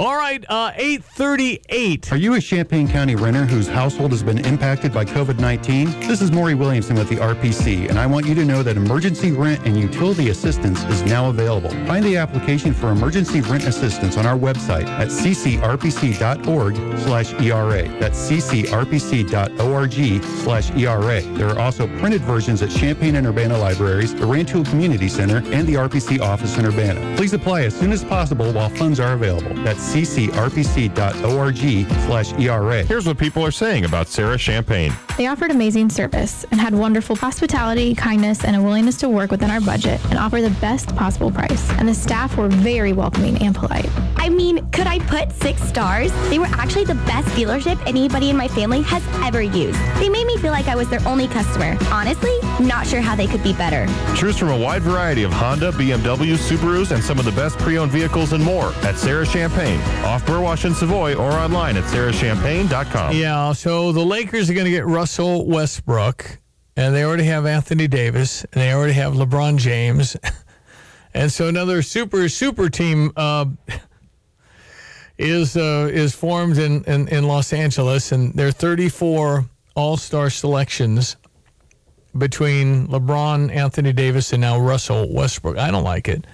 All right, uh, eight thirty-eight. Are you a Champaign County renter whose household has been impacted by COVID nineteen? This is Maury Williamson with the R P C, and I want you to know that emergency rent and utility assistance is now available. Find the application for emergency rent assistance on our website at c c r p c dot org slash E R A. That's c c r p c dot org slash E R A. There are also printed versions at Champaign and Urbana Library. Seminaries, the Rancho Community Center, and the R P C office in Urbana. Please apply as soon as possible while funds are available. That's c c r p c dot org slash E R A. Here's what people are saying about Sarah Champagne. They offered amazing service and had wonderful hospitality, kindness, and a willingness to work within our budget and offer the best possible price. And the staff were very welcoming and polite. I mean, could I put six stars? They were actually the best dealership anybody in my family has ever used. They made me feel like I was their only customer. Honestly, not sure how they could be better. Choose from a wide variety of Honda, B M W, Subarus, and some of the best pre-owned vehicles and more at Sarah Champagne, off Burwash and Savoy, or online at sarah champagne dot com. Yeah, so the Lakers are going to get Russell Westbrook, and they already have Anthony Davis, and they already have LeBron James. And so another super, super team uh, is uh, is formed in, in, in Los Angeles, and there are thirty-four all-star selections between LeBron, Anthony Davis, and now Russell Westbrook. I don't like it.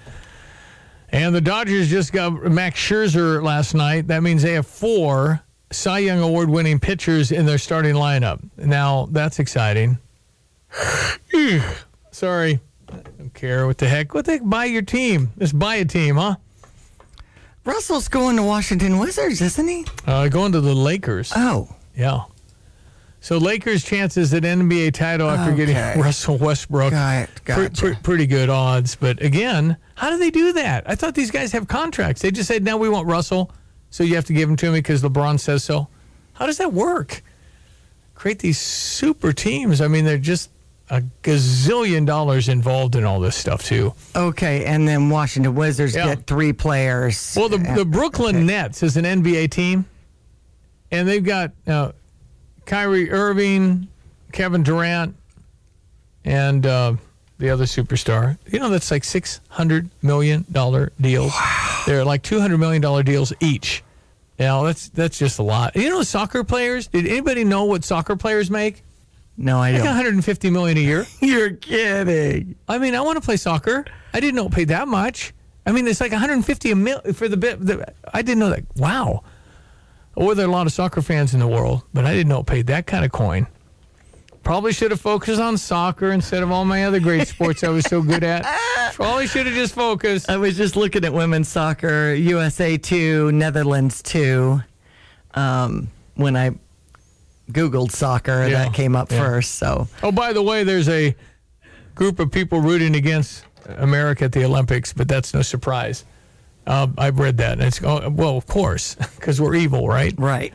And the Dodgers just got Max Scherzer last night. That means they have four Cy Young Award-winning pitchers in their starting lineup. Now, that's exciting. Sorry. I don't care. What the heck? What the heck? Buy your team. Just buy a team, huh? Russell's going to Washington Wizards, isn't he? Uh, going to the Lakers. Oh. Yeah. So Lakers' chances at N B A title after okay. getting Russell Westbrook. Got it. Gotcha. Pre- pre- pretty good odds. But again, how do they do that? I thought these guys have contracts. They just said, no, we want Russell, so you have to give him to me because LeBron says so. How does that work? Create these super teams. I mean, they're just a gazillion dollars involved in all this stuff, too. Okay, and then Washington Wizards yeah. get three players. Well, the, the Brooklyn okay. Nets is an N B A team, and they've got uh, Kyrie Irving, Kevin Durant, and uh, the other superstar. You know, that's like six hundred million dollars deals. Wow. They're like two hundred million dollars deals each. Now, that's, that's just a lot. You know, soccer players, did anybody know what soccer players make? No, I don't. Like one hundred fifty million dollars a year. You're kidding. I mean, I want to play soccer. I didn't know it paid that much. I mean, it's like one hundred fifty a mil for the bit. The, I didn't know that. Wow. Or there are a lot of soccer fans in the world, but I didn't know it paid that kind of coin. Probably should have focused on soccer instead of all my other great sports I was so good at. Probably should have just focused. I was just looking at women's soccer, U S A two, Netherlands two. Um, when I Googled soccer, yeah, that came up yeah. first. So, oh, by the way, there's a group of people rooting against America at the Olympics, but that's no surprise. Uh, I've read that, and it's oh, well, of course, because we're evil, right? Right.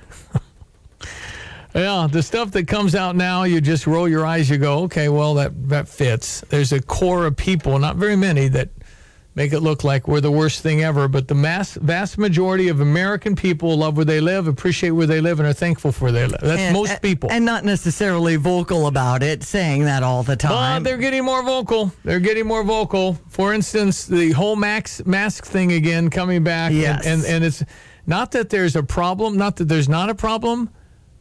Yeah, the stuff that comes out now, you just roll your eyes. You go, okay, well, that that fits. There's a core of people, not very many, that make it look like we're the worst thing ever. But the mass, vast majority of American people love where they live, appreciate where they live, and are thankful for where they live. That's and, most and, people. And not necessarily vocal about it, saying that all the time. But they're getting more vocal. They're getting more vocal. For instance, the whole max, mask thing again coming back. Yes. And, and, and it's not that there's a problem, not that there's not a problem,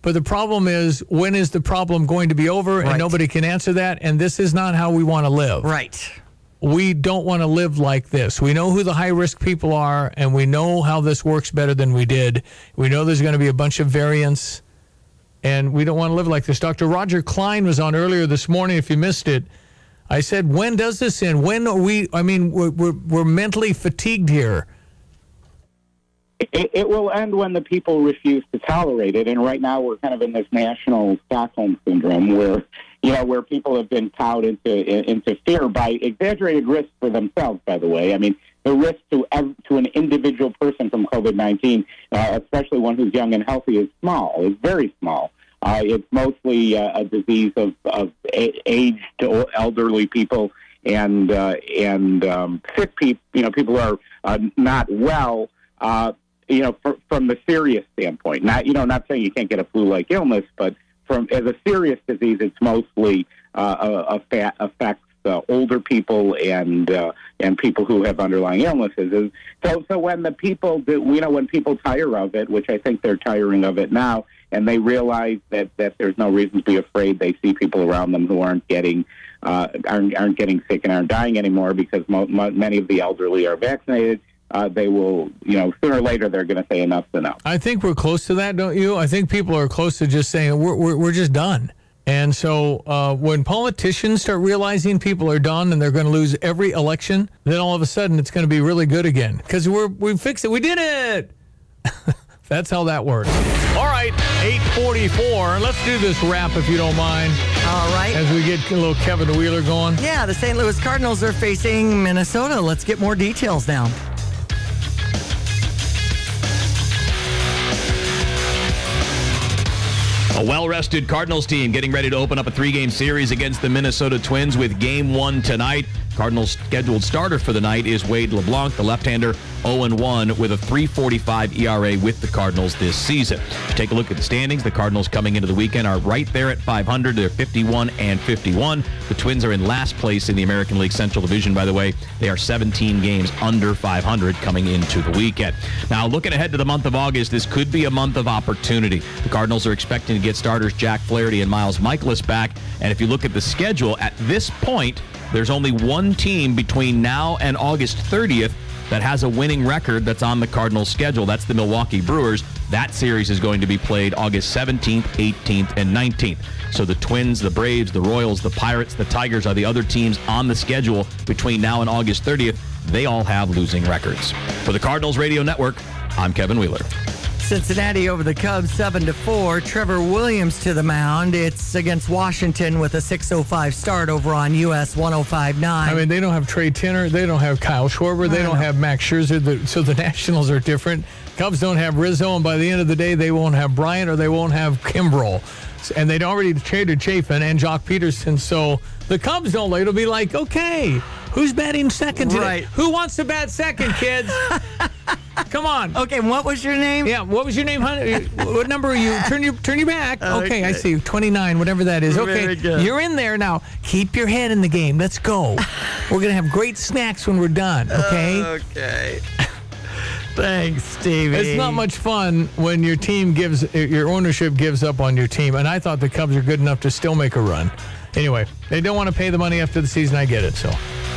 but the problem is, when is the problem going to be over? Right. And nobody can answer that. And this is not how we want to live. Right. We don't want to live like this. We know who the high-risk people are, and we know how this works better than we did. We know there's going to be a bunch of variants, and we don't want to live like this. Doctor Roger Klein was on earlier this morning. If you missed it, I said, when does this end? When are we – I mean, we're, we're, we're mentally fatigued here. It, it will end when the people refuse to tolerate it, and right now we're kind of in this national Stockholm Syndrome where – You know, where people have been cowed into into fear by exaggerated risks for themselves, by the way. I mean, the risk to ev- to an individual person from COVID nineteen, uh, especially one who's young and healthy, is small. It's very small. Uh, it's mostly uh, a disease of, of a- aged or elderly people and uh, and um, sick people, you know, people who are uh, not well, uh, you know, for, from the serious standpoint. Not, you know, not saying you can't get a flu-like illness, but From, as a serious disease, it's mostly uh, a, a affects uh, older people and uh, and people who have underlying illnesses. So, so when the people do, you know, when people tire of it, which I think they're tiring of it now, and they realize that, that there's no reason to be afraid, they see people around them who aren't getting uh, aren't aren't getting sick and aren't dying anymore because mo- mo- many of the elderly are vaccinated. Uh, they will, you know, sooner or later they're going to say enough's enough. I think we're close to that, don't you? I think people are close to just saying we're we're, we're just done. And so uh, when politicians start realizing people are done and they're going to lose every election, then all of a sudden it's going to be really good again because we're we fixed it. We did it. That's how that works. All right, eight forty-four. Let's do this wrap if you don't mind. All right. As we get a little Kevin Wheeler going. Yeah, the Saint Louis Cardinals are facing Minnesota. Let's get more details now. A well-rested Cardinals team getting ready to open up a three-game series against the Minnesota Twins with game one tonight. Cardinals' scheduled starter for the night is Wade LeBlanc, the left-hander, oh and one with a three forty-five E R A with the Cardinals this season. Take a look at the standings. The Cardinals coming into the weekend are right there at five hundred. They're fifty-one and fifty-one. The Twins are in last place in the American League Central Division, by the way. They are seventeen games under five hundred coming into the weekend. Now, looking ahead to the month of August, this could be a month of opportunity. The Cardinals are expecting to get starters Jack Flaherty and Miles Mikolas back. And if you look at the schedule, at this point, there's only one team between now and August thirtieth that has a winning record that's on the Cardinals' schedule. That's the Milwaukee Brewers. That series is going to be played August seventeenth, eighteenth, and nineteenth. So the Twins, the Braves, the Royals, the Pirates, the Tigers are the other teams on the schedule between now and August thirtieth. They all have losing records. For the Cardinals Radio Network, I'm Kevin Wheeler. Cincinnati over the Cubs seven to four. Trevor Williams to the mound. It's against Washington with a six oh five start over on U S one oh five point nine. I mean, they don't have Trey Turner. They don't have Kyle Schwarber. They don't, don't have Max Scherzer. The, so the Nationals are different. Cubs don't have Rizzo, and by the end of the day, they won't have Bryant or they won't have Kimbrel. And they'd already traded Chafin and Jock Peterson. So the Cubs don't later be like, okay, who's batting second today? Right. Who wants to bat second, kids? Come on. Okay, what was your name? Yeah, what was your name, honey? What number are you? Turn your turn your back. Okay, okay, I see. twenty-nine, whatever that is. Okay, you're in there now. Keep your head in the game. Let's go. We're going to have great snacks when we're done, okay? Uh, okay. Thanks, Stevie. It's not much fun when your team gives, your ownership gives up on your team, and I thought the Cubs are good enough to still make a run. Anyway, they don't want to pay the money after the season. I get it, so.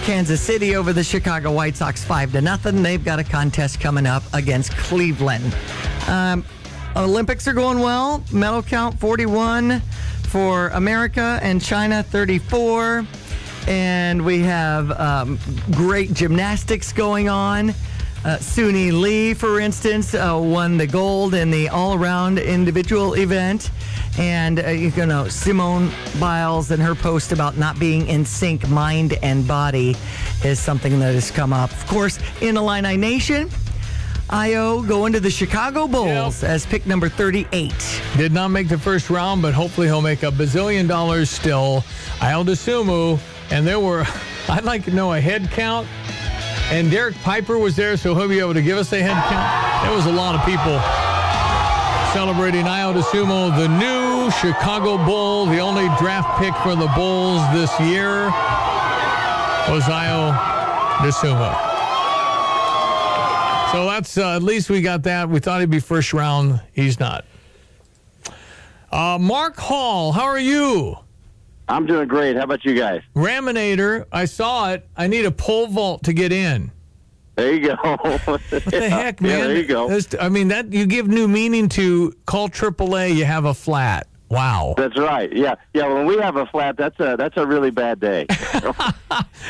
Kansas City over the Chicago White Sox five to nothing. They've got a contest coming up against Cleveland. Um, Olympics are going well. Medal count forty-one for America and China thirty-four. And we have um, great gymnastics going on. Uh, Suni Lee, for instance, uh, won the gold in the all-around individual event. And, uh, you know, Simone Biles and her post about not being in sync, mind and body, is something that has come up. Of course, in Illini Nation, Ayo going to the Chicago Bulls yep. as pick number thirty-eight. Did not make the first round, but hopefully he'll make a bazillion dollars still. Ayo Dosunmu, and there were, I'd like to know a head count. And Derek Piper was there, so he'll be able to give us a head count. There was a lot of people celebrating Ayo Dosunmu, the new Chicago Bull, the only draft pick for the Bulls this year, was Ayo Dosunmu. So that's, uh, at least we got that. We thought he'd be first round. He's not. Uh, Mark Hall, how are you? I'm doing great. How about you guys? Raminator, I saw it. I need a pole vault to get in. There you go. What the yeah. heck, man? Yeah, there you go. That's, I mean, that you give new meaning to call triple A, you have a flat. Wow. That's right. Yeah. Yeah, when we have a flat, that's a that's a really bad day.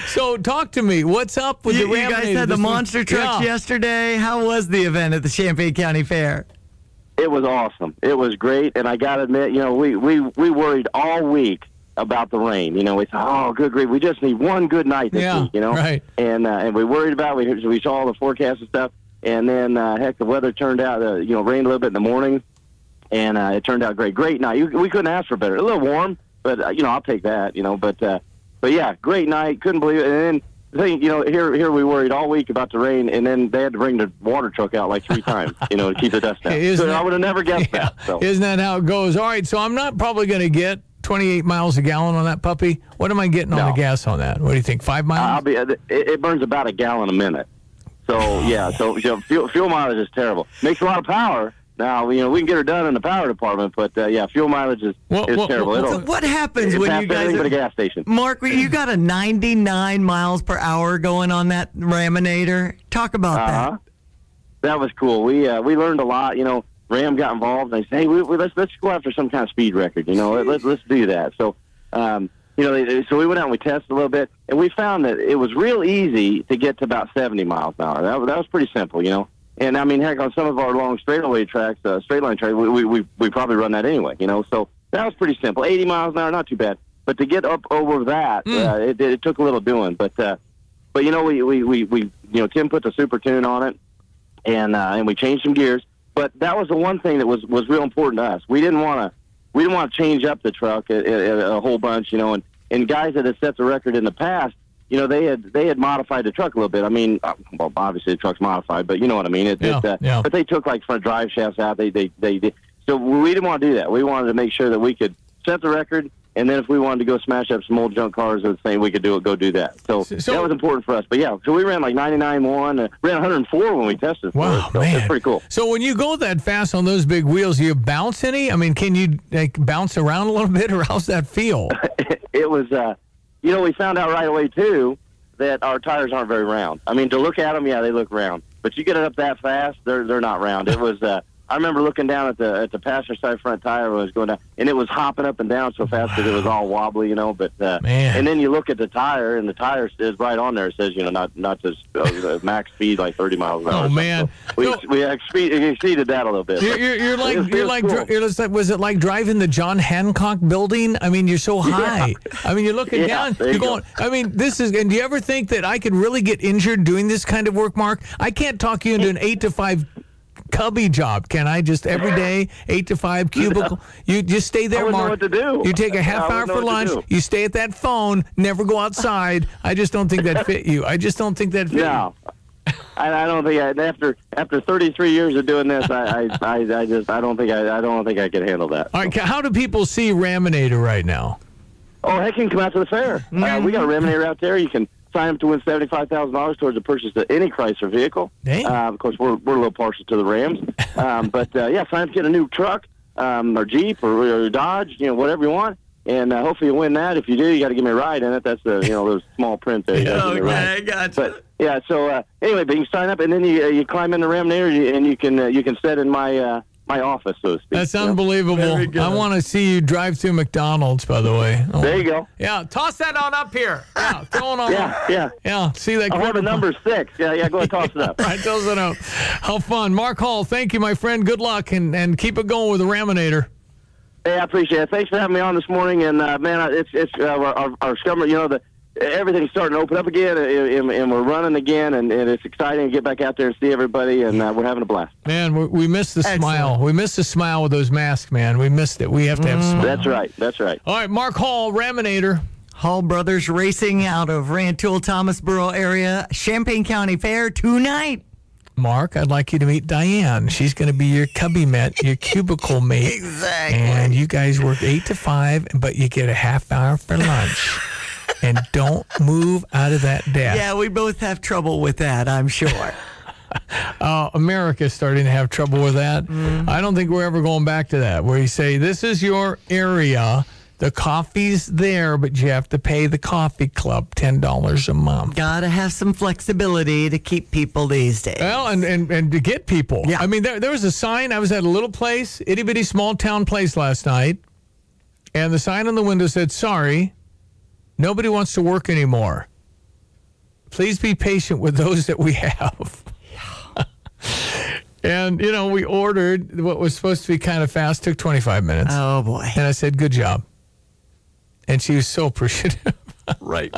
So talk to me. What's up with you, the Raminator? You guys had the monster was, trucks yeah. yesterday. How was the event at the Champaign County Fair? It was awesome. It was great. And I got to admit, you know, we, we, we worried all week about the rain. You know, we thought, oh, good grief, we just need one good night this yeah, week, you know? Right. And, uh, and we worried about it. We, we saw all the forecast and stuff. And then, uh, heck, the weather turned out, uh, you know, rained a little bit in the morning. And uh, it turned out great. Great night. You, we couldn't ask for better. A little warm, but, uh, you know, I'll take that, you know. But, uh, but yeah, great night. Couldn't believe it. And then, thing, you know, here here we worried all week about the rain, and then they had to bring the water truck out like three times, you know, to keep the dust out. So that, I would have never guessed yeah, that. So. Isn't that how it goes? All right, so I'm not probably going to get twenty-eight miles a gallon on that puppy. What am I getting no. on the gas on that? What do you think, five miles? I'll be, it, it burns about a gallon a minute. So, yeah, so you know, fuel, fuel mileage is terrible. Makes a lot of power. Now, you know, we can get her done in the power department, but, uh, yeah, fuel mileage is, well, is well, terrible. Well, so what happens when you guys are, gas station. Mark, you got a ninety-nine miles per hour going on that Raminator? Talk about uh-huh. that. That was cool. We uh, we learned a lot, you know. Ram got involved, and they said, hey, we, we, let's let's go after some kind of speed record. You know, let's let's do that. So, um, you know, they, so we went out and we tested a little bit, and we found that it was real easy to get to about seventy miles an hour. That, that was pretty simple, you know. And I mean, heck, on some of our long straightaway tracks, uh, straight line tracks, we, we we we probably run that anyway, you know. So that was pretty simple. eighty miles an hour, not too bad. But to get up over that, mm. uh, it, it took a little doing. But uh, but you know, we, we, we, we you know Tim put the super tune on it, and uh, and we changed some gears. But that was the one thing that was, was real important to us. We didn't want to we didn't want to change up the truck a, a, a whole bunch, you know. And, and guys that had set the record in the past, you know, they had they had modified the truck a little bit. I mean, well, obviously the truck's modified, but you know what I mean. It, yeah, it, uh, yeah. But they took like front drive shafts out. They they they did. So we didn't want to do that. We wanted to make sure that we could set the record. And then if we wanted to go smash up some old junk cars or the thing, we could do it, go do that. So, so that was important for us. But, yeah, so we ran like ninety-nine point one, uh, ran one oh four when we tested. Wow, it, so man. That's pretty cool. So when you go that fast on those big wheels, do you bounce any? I mean, can you like, bounce around a little bit, or how's that feel? it, it was, uh, you know, we found out right away, too, that our tires aren't very round. I mean, to look at them, yeah, they look round. But you get it up that fast, they're they're not round. It was uh, – I remember looking down at the at the passenger side front tire when it was going down, and it was hopping up and down so fast that it was all wobbly, you know. But uh, and then you look at the tire, and the tire is right on there. It says, you know, not not just uh, max speed like thirty miles an hour. Oh man, so we no. we exceeded that a little bit. You're, you're, you're like was, you're like cool. you're like was it like driving the John Hancock Building? I mean, you're so high. Yeah. I mean, you're looking yeah, down. You're you going. Go. I mean, this is. And do you ever think that I could really get injured doing this kind of work, Mark? I can't talk you into an eight to five. Cubby job, can I just every day eight to five cubicle? You just stay there, I Mark. Know what to do. You take a half hour for lunch. You stay at that phone. Never go outside. I just don't think that fit you. I just don't think that fit. No, you. I, I don't think. I, after after thirty-three years of doing this, I I, I, I just I don't think I, I don't think I can handle that. All right, how do people see Raminator right now? Oh, heck, you can come out to the fair. Mm. Uh, we got a Raminator out there. You can. Sign up to win seventy-five thousand dollars towards the purchase of any Chrysler vehicle. Uh, of course, we're, we're a little partial to the Rams. Um, but, uh, yeah, sign up to get a new truck um, or Jeep or, or Dodge, you know, whatever you want. And uh, hopefully you win that. If you do, you got to give me a ride in it. That's the, you know, those small print there. You okay, I gotcha. But, yeah, so uh, anyway, but you sign up, and then you, uh, you climb in the Raminator, and you can, uh, you can set in my uh, my office, so to speak. That's unbelievable. I want to see you drive through McDonald's, by the way. Oh. There you go. Yeah, toss that on up here. Yeah, throw it on yeah, up. Yeah, yeah. See that? I want a number six. Yeah, yeah, go ahead, toss it up. All right, toss it up. How fun. Mark Hall, thank you, my friend. Good luck, and, and keep it going with the Raminator. Hey, I appreciate it. Thanks for having me on this morning. And, uh, man, it's it's uh, our, our scummer, you know, the everything's starting to open up again, and, and we're running again, and, and it's exciting to get back out there and see everybody, and uh, we're having a blast. Man, we, we missed the Excellent. smile. We missed the smile with those masks, man. We missed it. We have to have mm. a smile. That's right. That's right. All right, Mark Hall, Raminator. Hall Brothers Racing out of Rantoul, Thomasboro area, Champaign County Fair tonight. Mark, I'd like you to meet Diane. She's going to be your cubby mate, your cubicle mate. Exactly. And you guys work eight to five, but you get a half hour for lunch. And don't move out of that desk. Yeah, we both have trouble with that, I'm sure. uh, America's starting to have trouble with that. Mm-hmm. I don't think we're ever going back to that, where you say, this is your area. The coffee's there, but you have to pay the coffee club ten dollars a month. Got to have some flexibility to keep people these days. Well, and, and, and to get people. Yeah. I mean, there, there was a sign. I was at a little place, itty-bitty small-town place last night, and the sign on the window said, sorry, nobody wants to work anymore. Please be patient with those that we have. And, you know, we ordered what was supposed to be kind of fast. Took twenty-five minutes. Oh, boy. And I said, good job. And she was so appreciative. Right.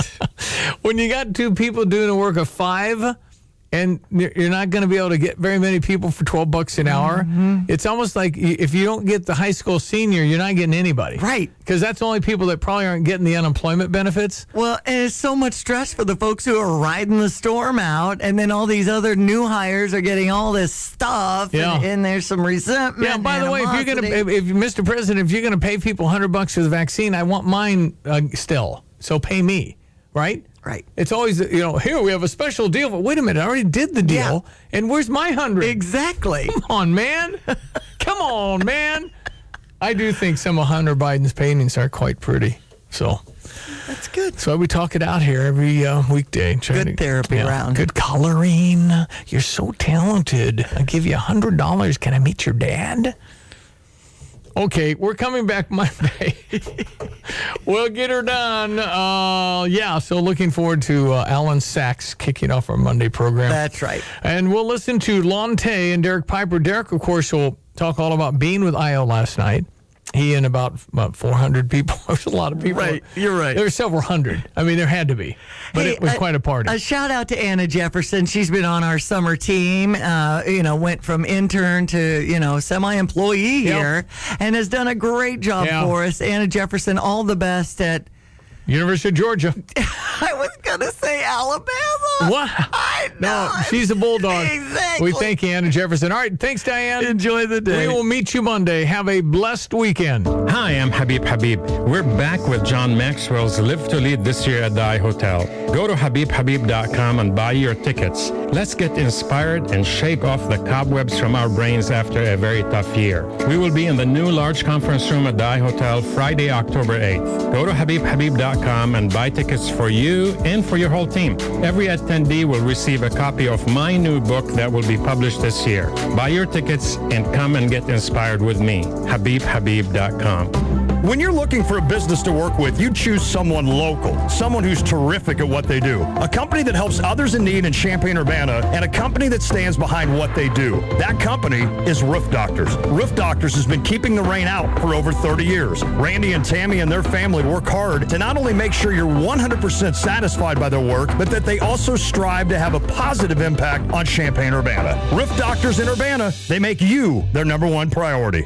When you got two people doing a work of five, and you're not going to be able to get very many people for twelve bucks an hour. Mm-hmm. It's almost like if you don't get the high school senior, you're not getting anybody. Right. Because that's the only people that probably aren't getting the unemployment benefits. Well, and it's so much stress for the folks who are riding the storm out, and then all these other new hires are getting all this stuff, yeah. and, and there's some resentment. Yeah, and by the way, if you're gonna, if, if Mister President, if you're going to pay people one hundred bucks for the vaccine, I want mine uh, still, so pay me, right? Right. It's always, you know, here we have a special deal, but wait a minute, I already did the deal, yeah. and where's my hundred? Exactly. Come on, man. Come on, man. I do think some of Hunter Biden's paintings are quite pretty, so. That's It's good. That's why we talk it out here every uh, weekday. Good to, therapy yeah, round. Good coloring. You're so talented. I'll give you one hundred dollars. Can I meet your dad? Okay, we're coming back Monday. We'll get her done. Uh, yeah, so looking forward to uh, Alan Sachs kicking off our Monday program. That's right. And we'll listen to Lonte and Derek Piper. Derek, of course, will talk all about being with Ayo last night. He and about, about four hundred people. There's a lot of people. Right, you're right. There were several hundred. I mean, there had to be. But hey, it was a, quite a party. A shout-out to Anna Jefferson. She's been on our summer team, uh, you know, went from intern to, you know, semi-employee yep. here, and has done a great job yeah. for us. Anna Jefferson, all the best at University of Georgia. I was going to say Alabama. What? I know. No, she's a Bulldog. Exactly. We thank you, Anna Jefferson. All right, thanks, Diane. Enjoy the day. We will meet you Monday. Have a blessed weekend. Hi, I'm Habib Habib. We're back with John Maxwell's Live to Lead this year at the I Hotel. Go to Habib Habib dot com and buy your tickets. Let's get inspired and shake off the cobwebs from our brains after a very tough year. We will be in the new large conference room at the I Hotel Friday, October eighth. Go to Habib Habib dot com and buy tickets for you and for your whole team. Every attendee will receive a copy of my new book that will be published this year. Buy your tickets and come and get inspired with me. Habib Habib dot com. When you're looking for a business to work with, you choose someone local, someone who's terrific at what they do, a company that helps others in need in Champaign-Urbana, and a company that stands behind what they do. That company is Roof Doctors. Roof Doctors has been keeping the rain out for over thirty years. Randy and Tammy and their family work hard to not only make sure you're one hundred percent satisfied by their work, but that they also strive to have a positive impact on Champaign-Urbana. Roof Doctors in Urbana, they make you their number one priority.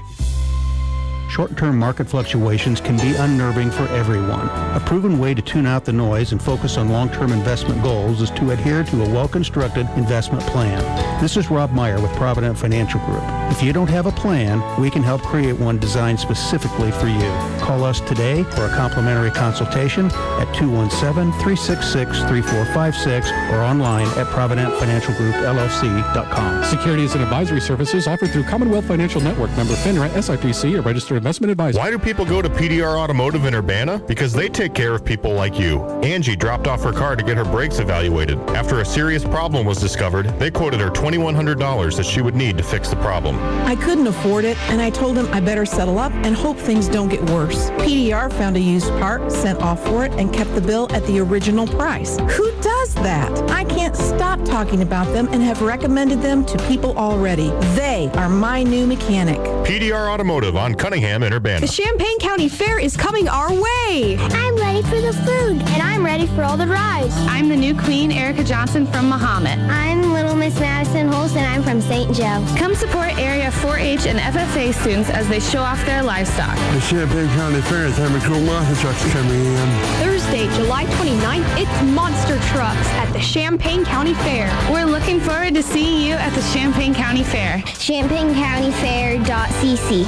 Short-term market fluctuations can be unnerving for everyone. A proven way to tune out the noise and focus on long-term investment goals is to adhere to a well-constructed investment plan. This is Rob Meyer with Provident Financial Group. If you don't have a plan, we can help create one designed specifically for you. Call us today for a complimentary consultation at two one seven, three six six, three four five six or online at Provident Financial Group L L C dot com. Securities and advisory services offered through Commonwealth Financial Network, member FINRA, S I P C, or registered investment advisor. Why do people go to P D R Automotive in Urbana? Because they take care of people like you. Angie dropped off her car to get her brakes evaluated. After a serious problem was discovered, they quoted her two thousand one hundred dollars that she would need to fix the problem. I couldn't afford it, and I told them I better settle up and hope things don't get worse. P D R found a used part, sent off for it, and kept the bill at the original price. Who does that? I can't stop talking about them and have recommended them to people already. They are my new mechanic. P D R Automotive on Cunningham. The Champaign County Fair is coming our way. I'm ready for the food, and I'm ready for all the rides. I'm the new queen, Erica Johnson from Mahomet. I'm Little Miss Madison Holst, and I'm from Saint Joe. Come support area four H and F F A students as they show off their livestock. The Champaign County Fair is having cool monster trucks coming in. Thursday, July twenty-ninth, it's Monster Trucks at the Champaign County Fair. We're looking forward to seeing you at the Champaign County Fair. champaign county fair dot c c.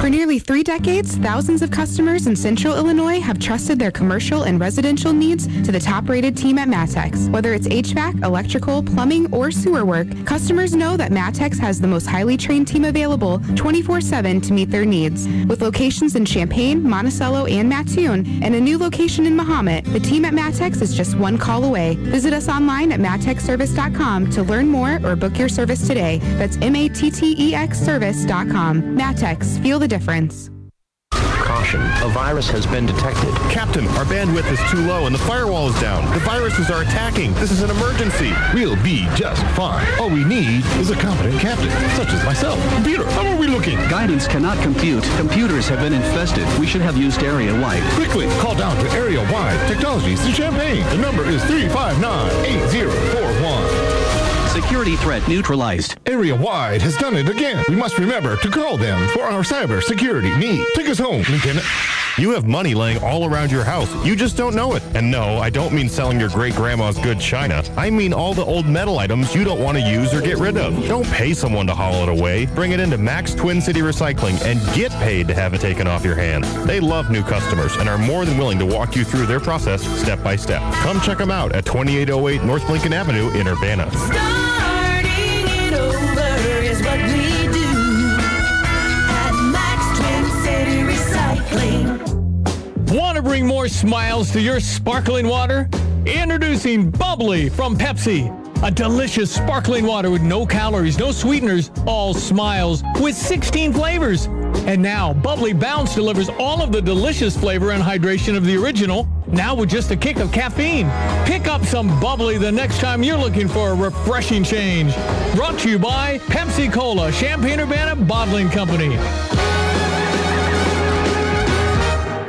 For nearly three decades, thousands of customers in Central Illinois have trusted their commercial and residential needs to the top-rated team at Matex. Whether it's H V A C, electrical, plumbing, or sewer work, customers know that Matex has the most highly trained team available twenty-four seven to meet their needs. With locations in Champaign, Monticello, and Mattoon, and a new location in Mahomet, the team at Matex is just one call away. Visit us online at Matex Service dot com to learn more or book your service today. That's M A T T E X service dot com. Matex. Feel the difference. Caution, a virus has been detected. Captain, our bandwidth is too low and the firewall is down. The viruses are attacking. This is an emergency. We'll be just fine. All we need is a competent captain, such as myself. Computer, how are we looking? Guidance cannot compute. Computers have been infested. We should have used area-wide. Quickly, call down to area-wide technologies in Champaign. The number is three five nine, eight zero four one. Security threat neutralized. Area-wide has done it again. We must remember to call them for our cyber security needs. Take us home, Lieutenant. You have money laying all around your house. You just don't know it. And no, I don't mean selling your great-grandma's good china. I mean all the old metal items you don't want to use or get rid of. Don't pay someone to haul it away. Bring it into Max Twin City Recycling and get paid to have it taken off your hands. They love new customers and are more than willing to walk you through their process step by step. Come check them out at twenty-eight oh eight North Lincoln Avenue in Urbana. Stop! What we do at Max Twin City Recycling. Want to bring more smiles to your sparkling water? Introducing Bubbly from Pepsi. A delicious sparkling water with no calories, no sweeteners, all smiles, with sixteen flavors. And now, Bubbly Bounce delivers all of the delicious flavor and hydration of the original, now with just a kick of caffeine. Pick up some Bubbly the next time you're looking for a refreshing change. Brought to you by Pepsi Cola, Champaign-Urbana Bottling Company.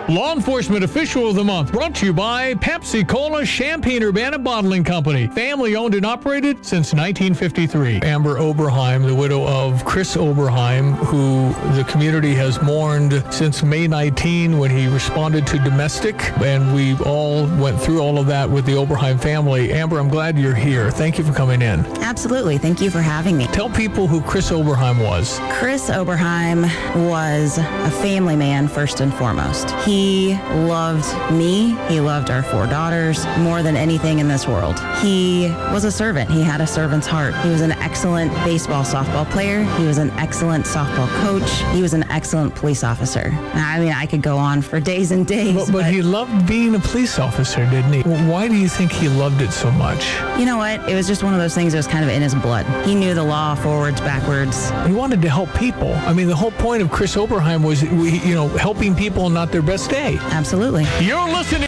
Law Enforcement Official of the Month, brought to you by Pepsi Cola, Champaign-Urbana Bottling Company. Family owned and operated since nineteen fifty-three. Amber Oberheim, the widow of Chris Oberheim, who the community has mourned since May nineteenth when he responded to domestic, and we all went through all of that with the Oberheim family. Amber, I'm glad you're here. Thank you for coming in. Absolutely. Thank you for having me. Tell people who Chris Oberheim was. Chris Oberheim was a family man, first and foremost. He He loved me. He loved our four daughters more than anything in this world. He was a servant. He had a servant's heart. He was an excellent baseball, softball player. He was an excellent softball coach. He was an excellent police officer. I mean, I could go on for days and days. But, but, but he loved being a police officer, didn't he? Why do you think he loved it so much? You know what? It was just one of those things that was kind of in his blood. He knew the law forwards, backwards. He wanted to help people. I mean, the whole point of Chris Oberheim was, you know, helping people, not their best day. Absolutely. You're listening.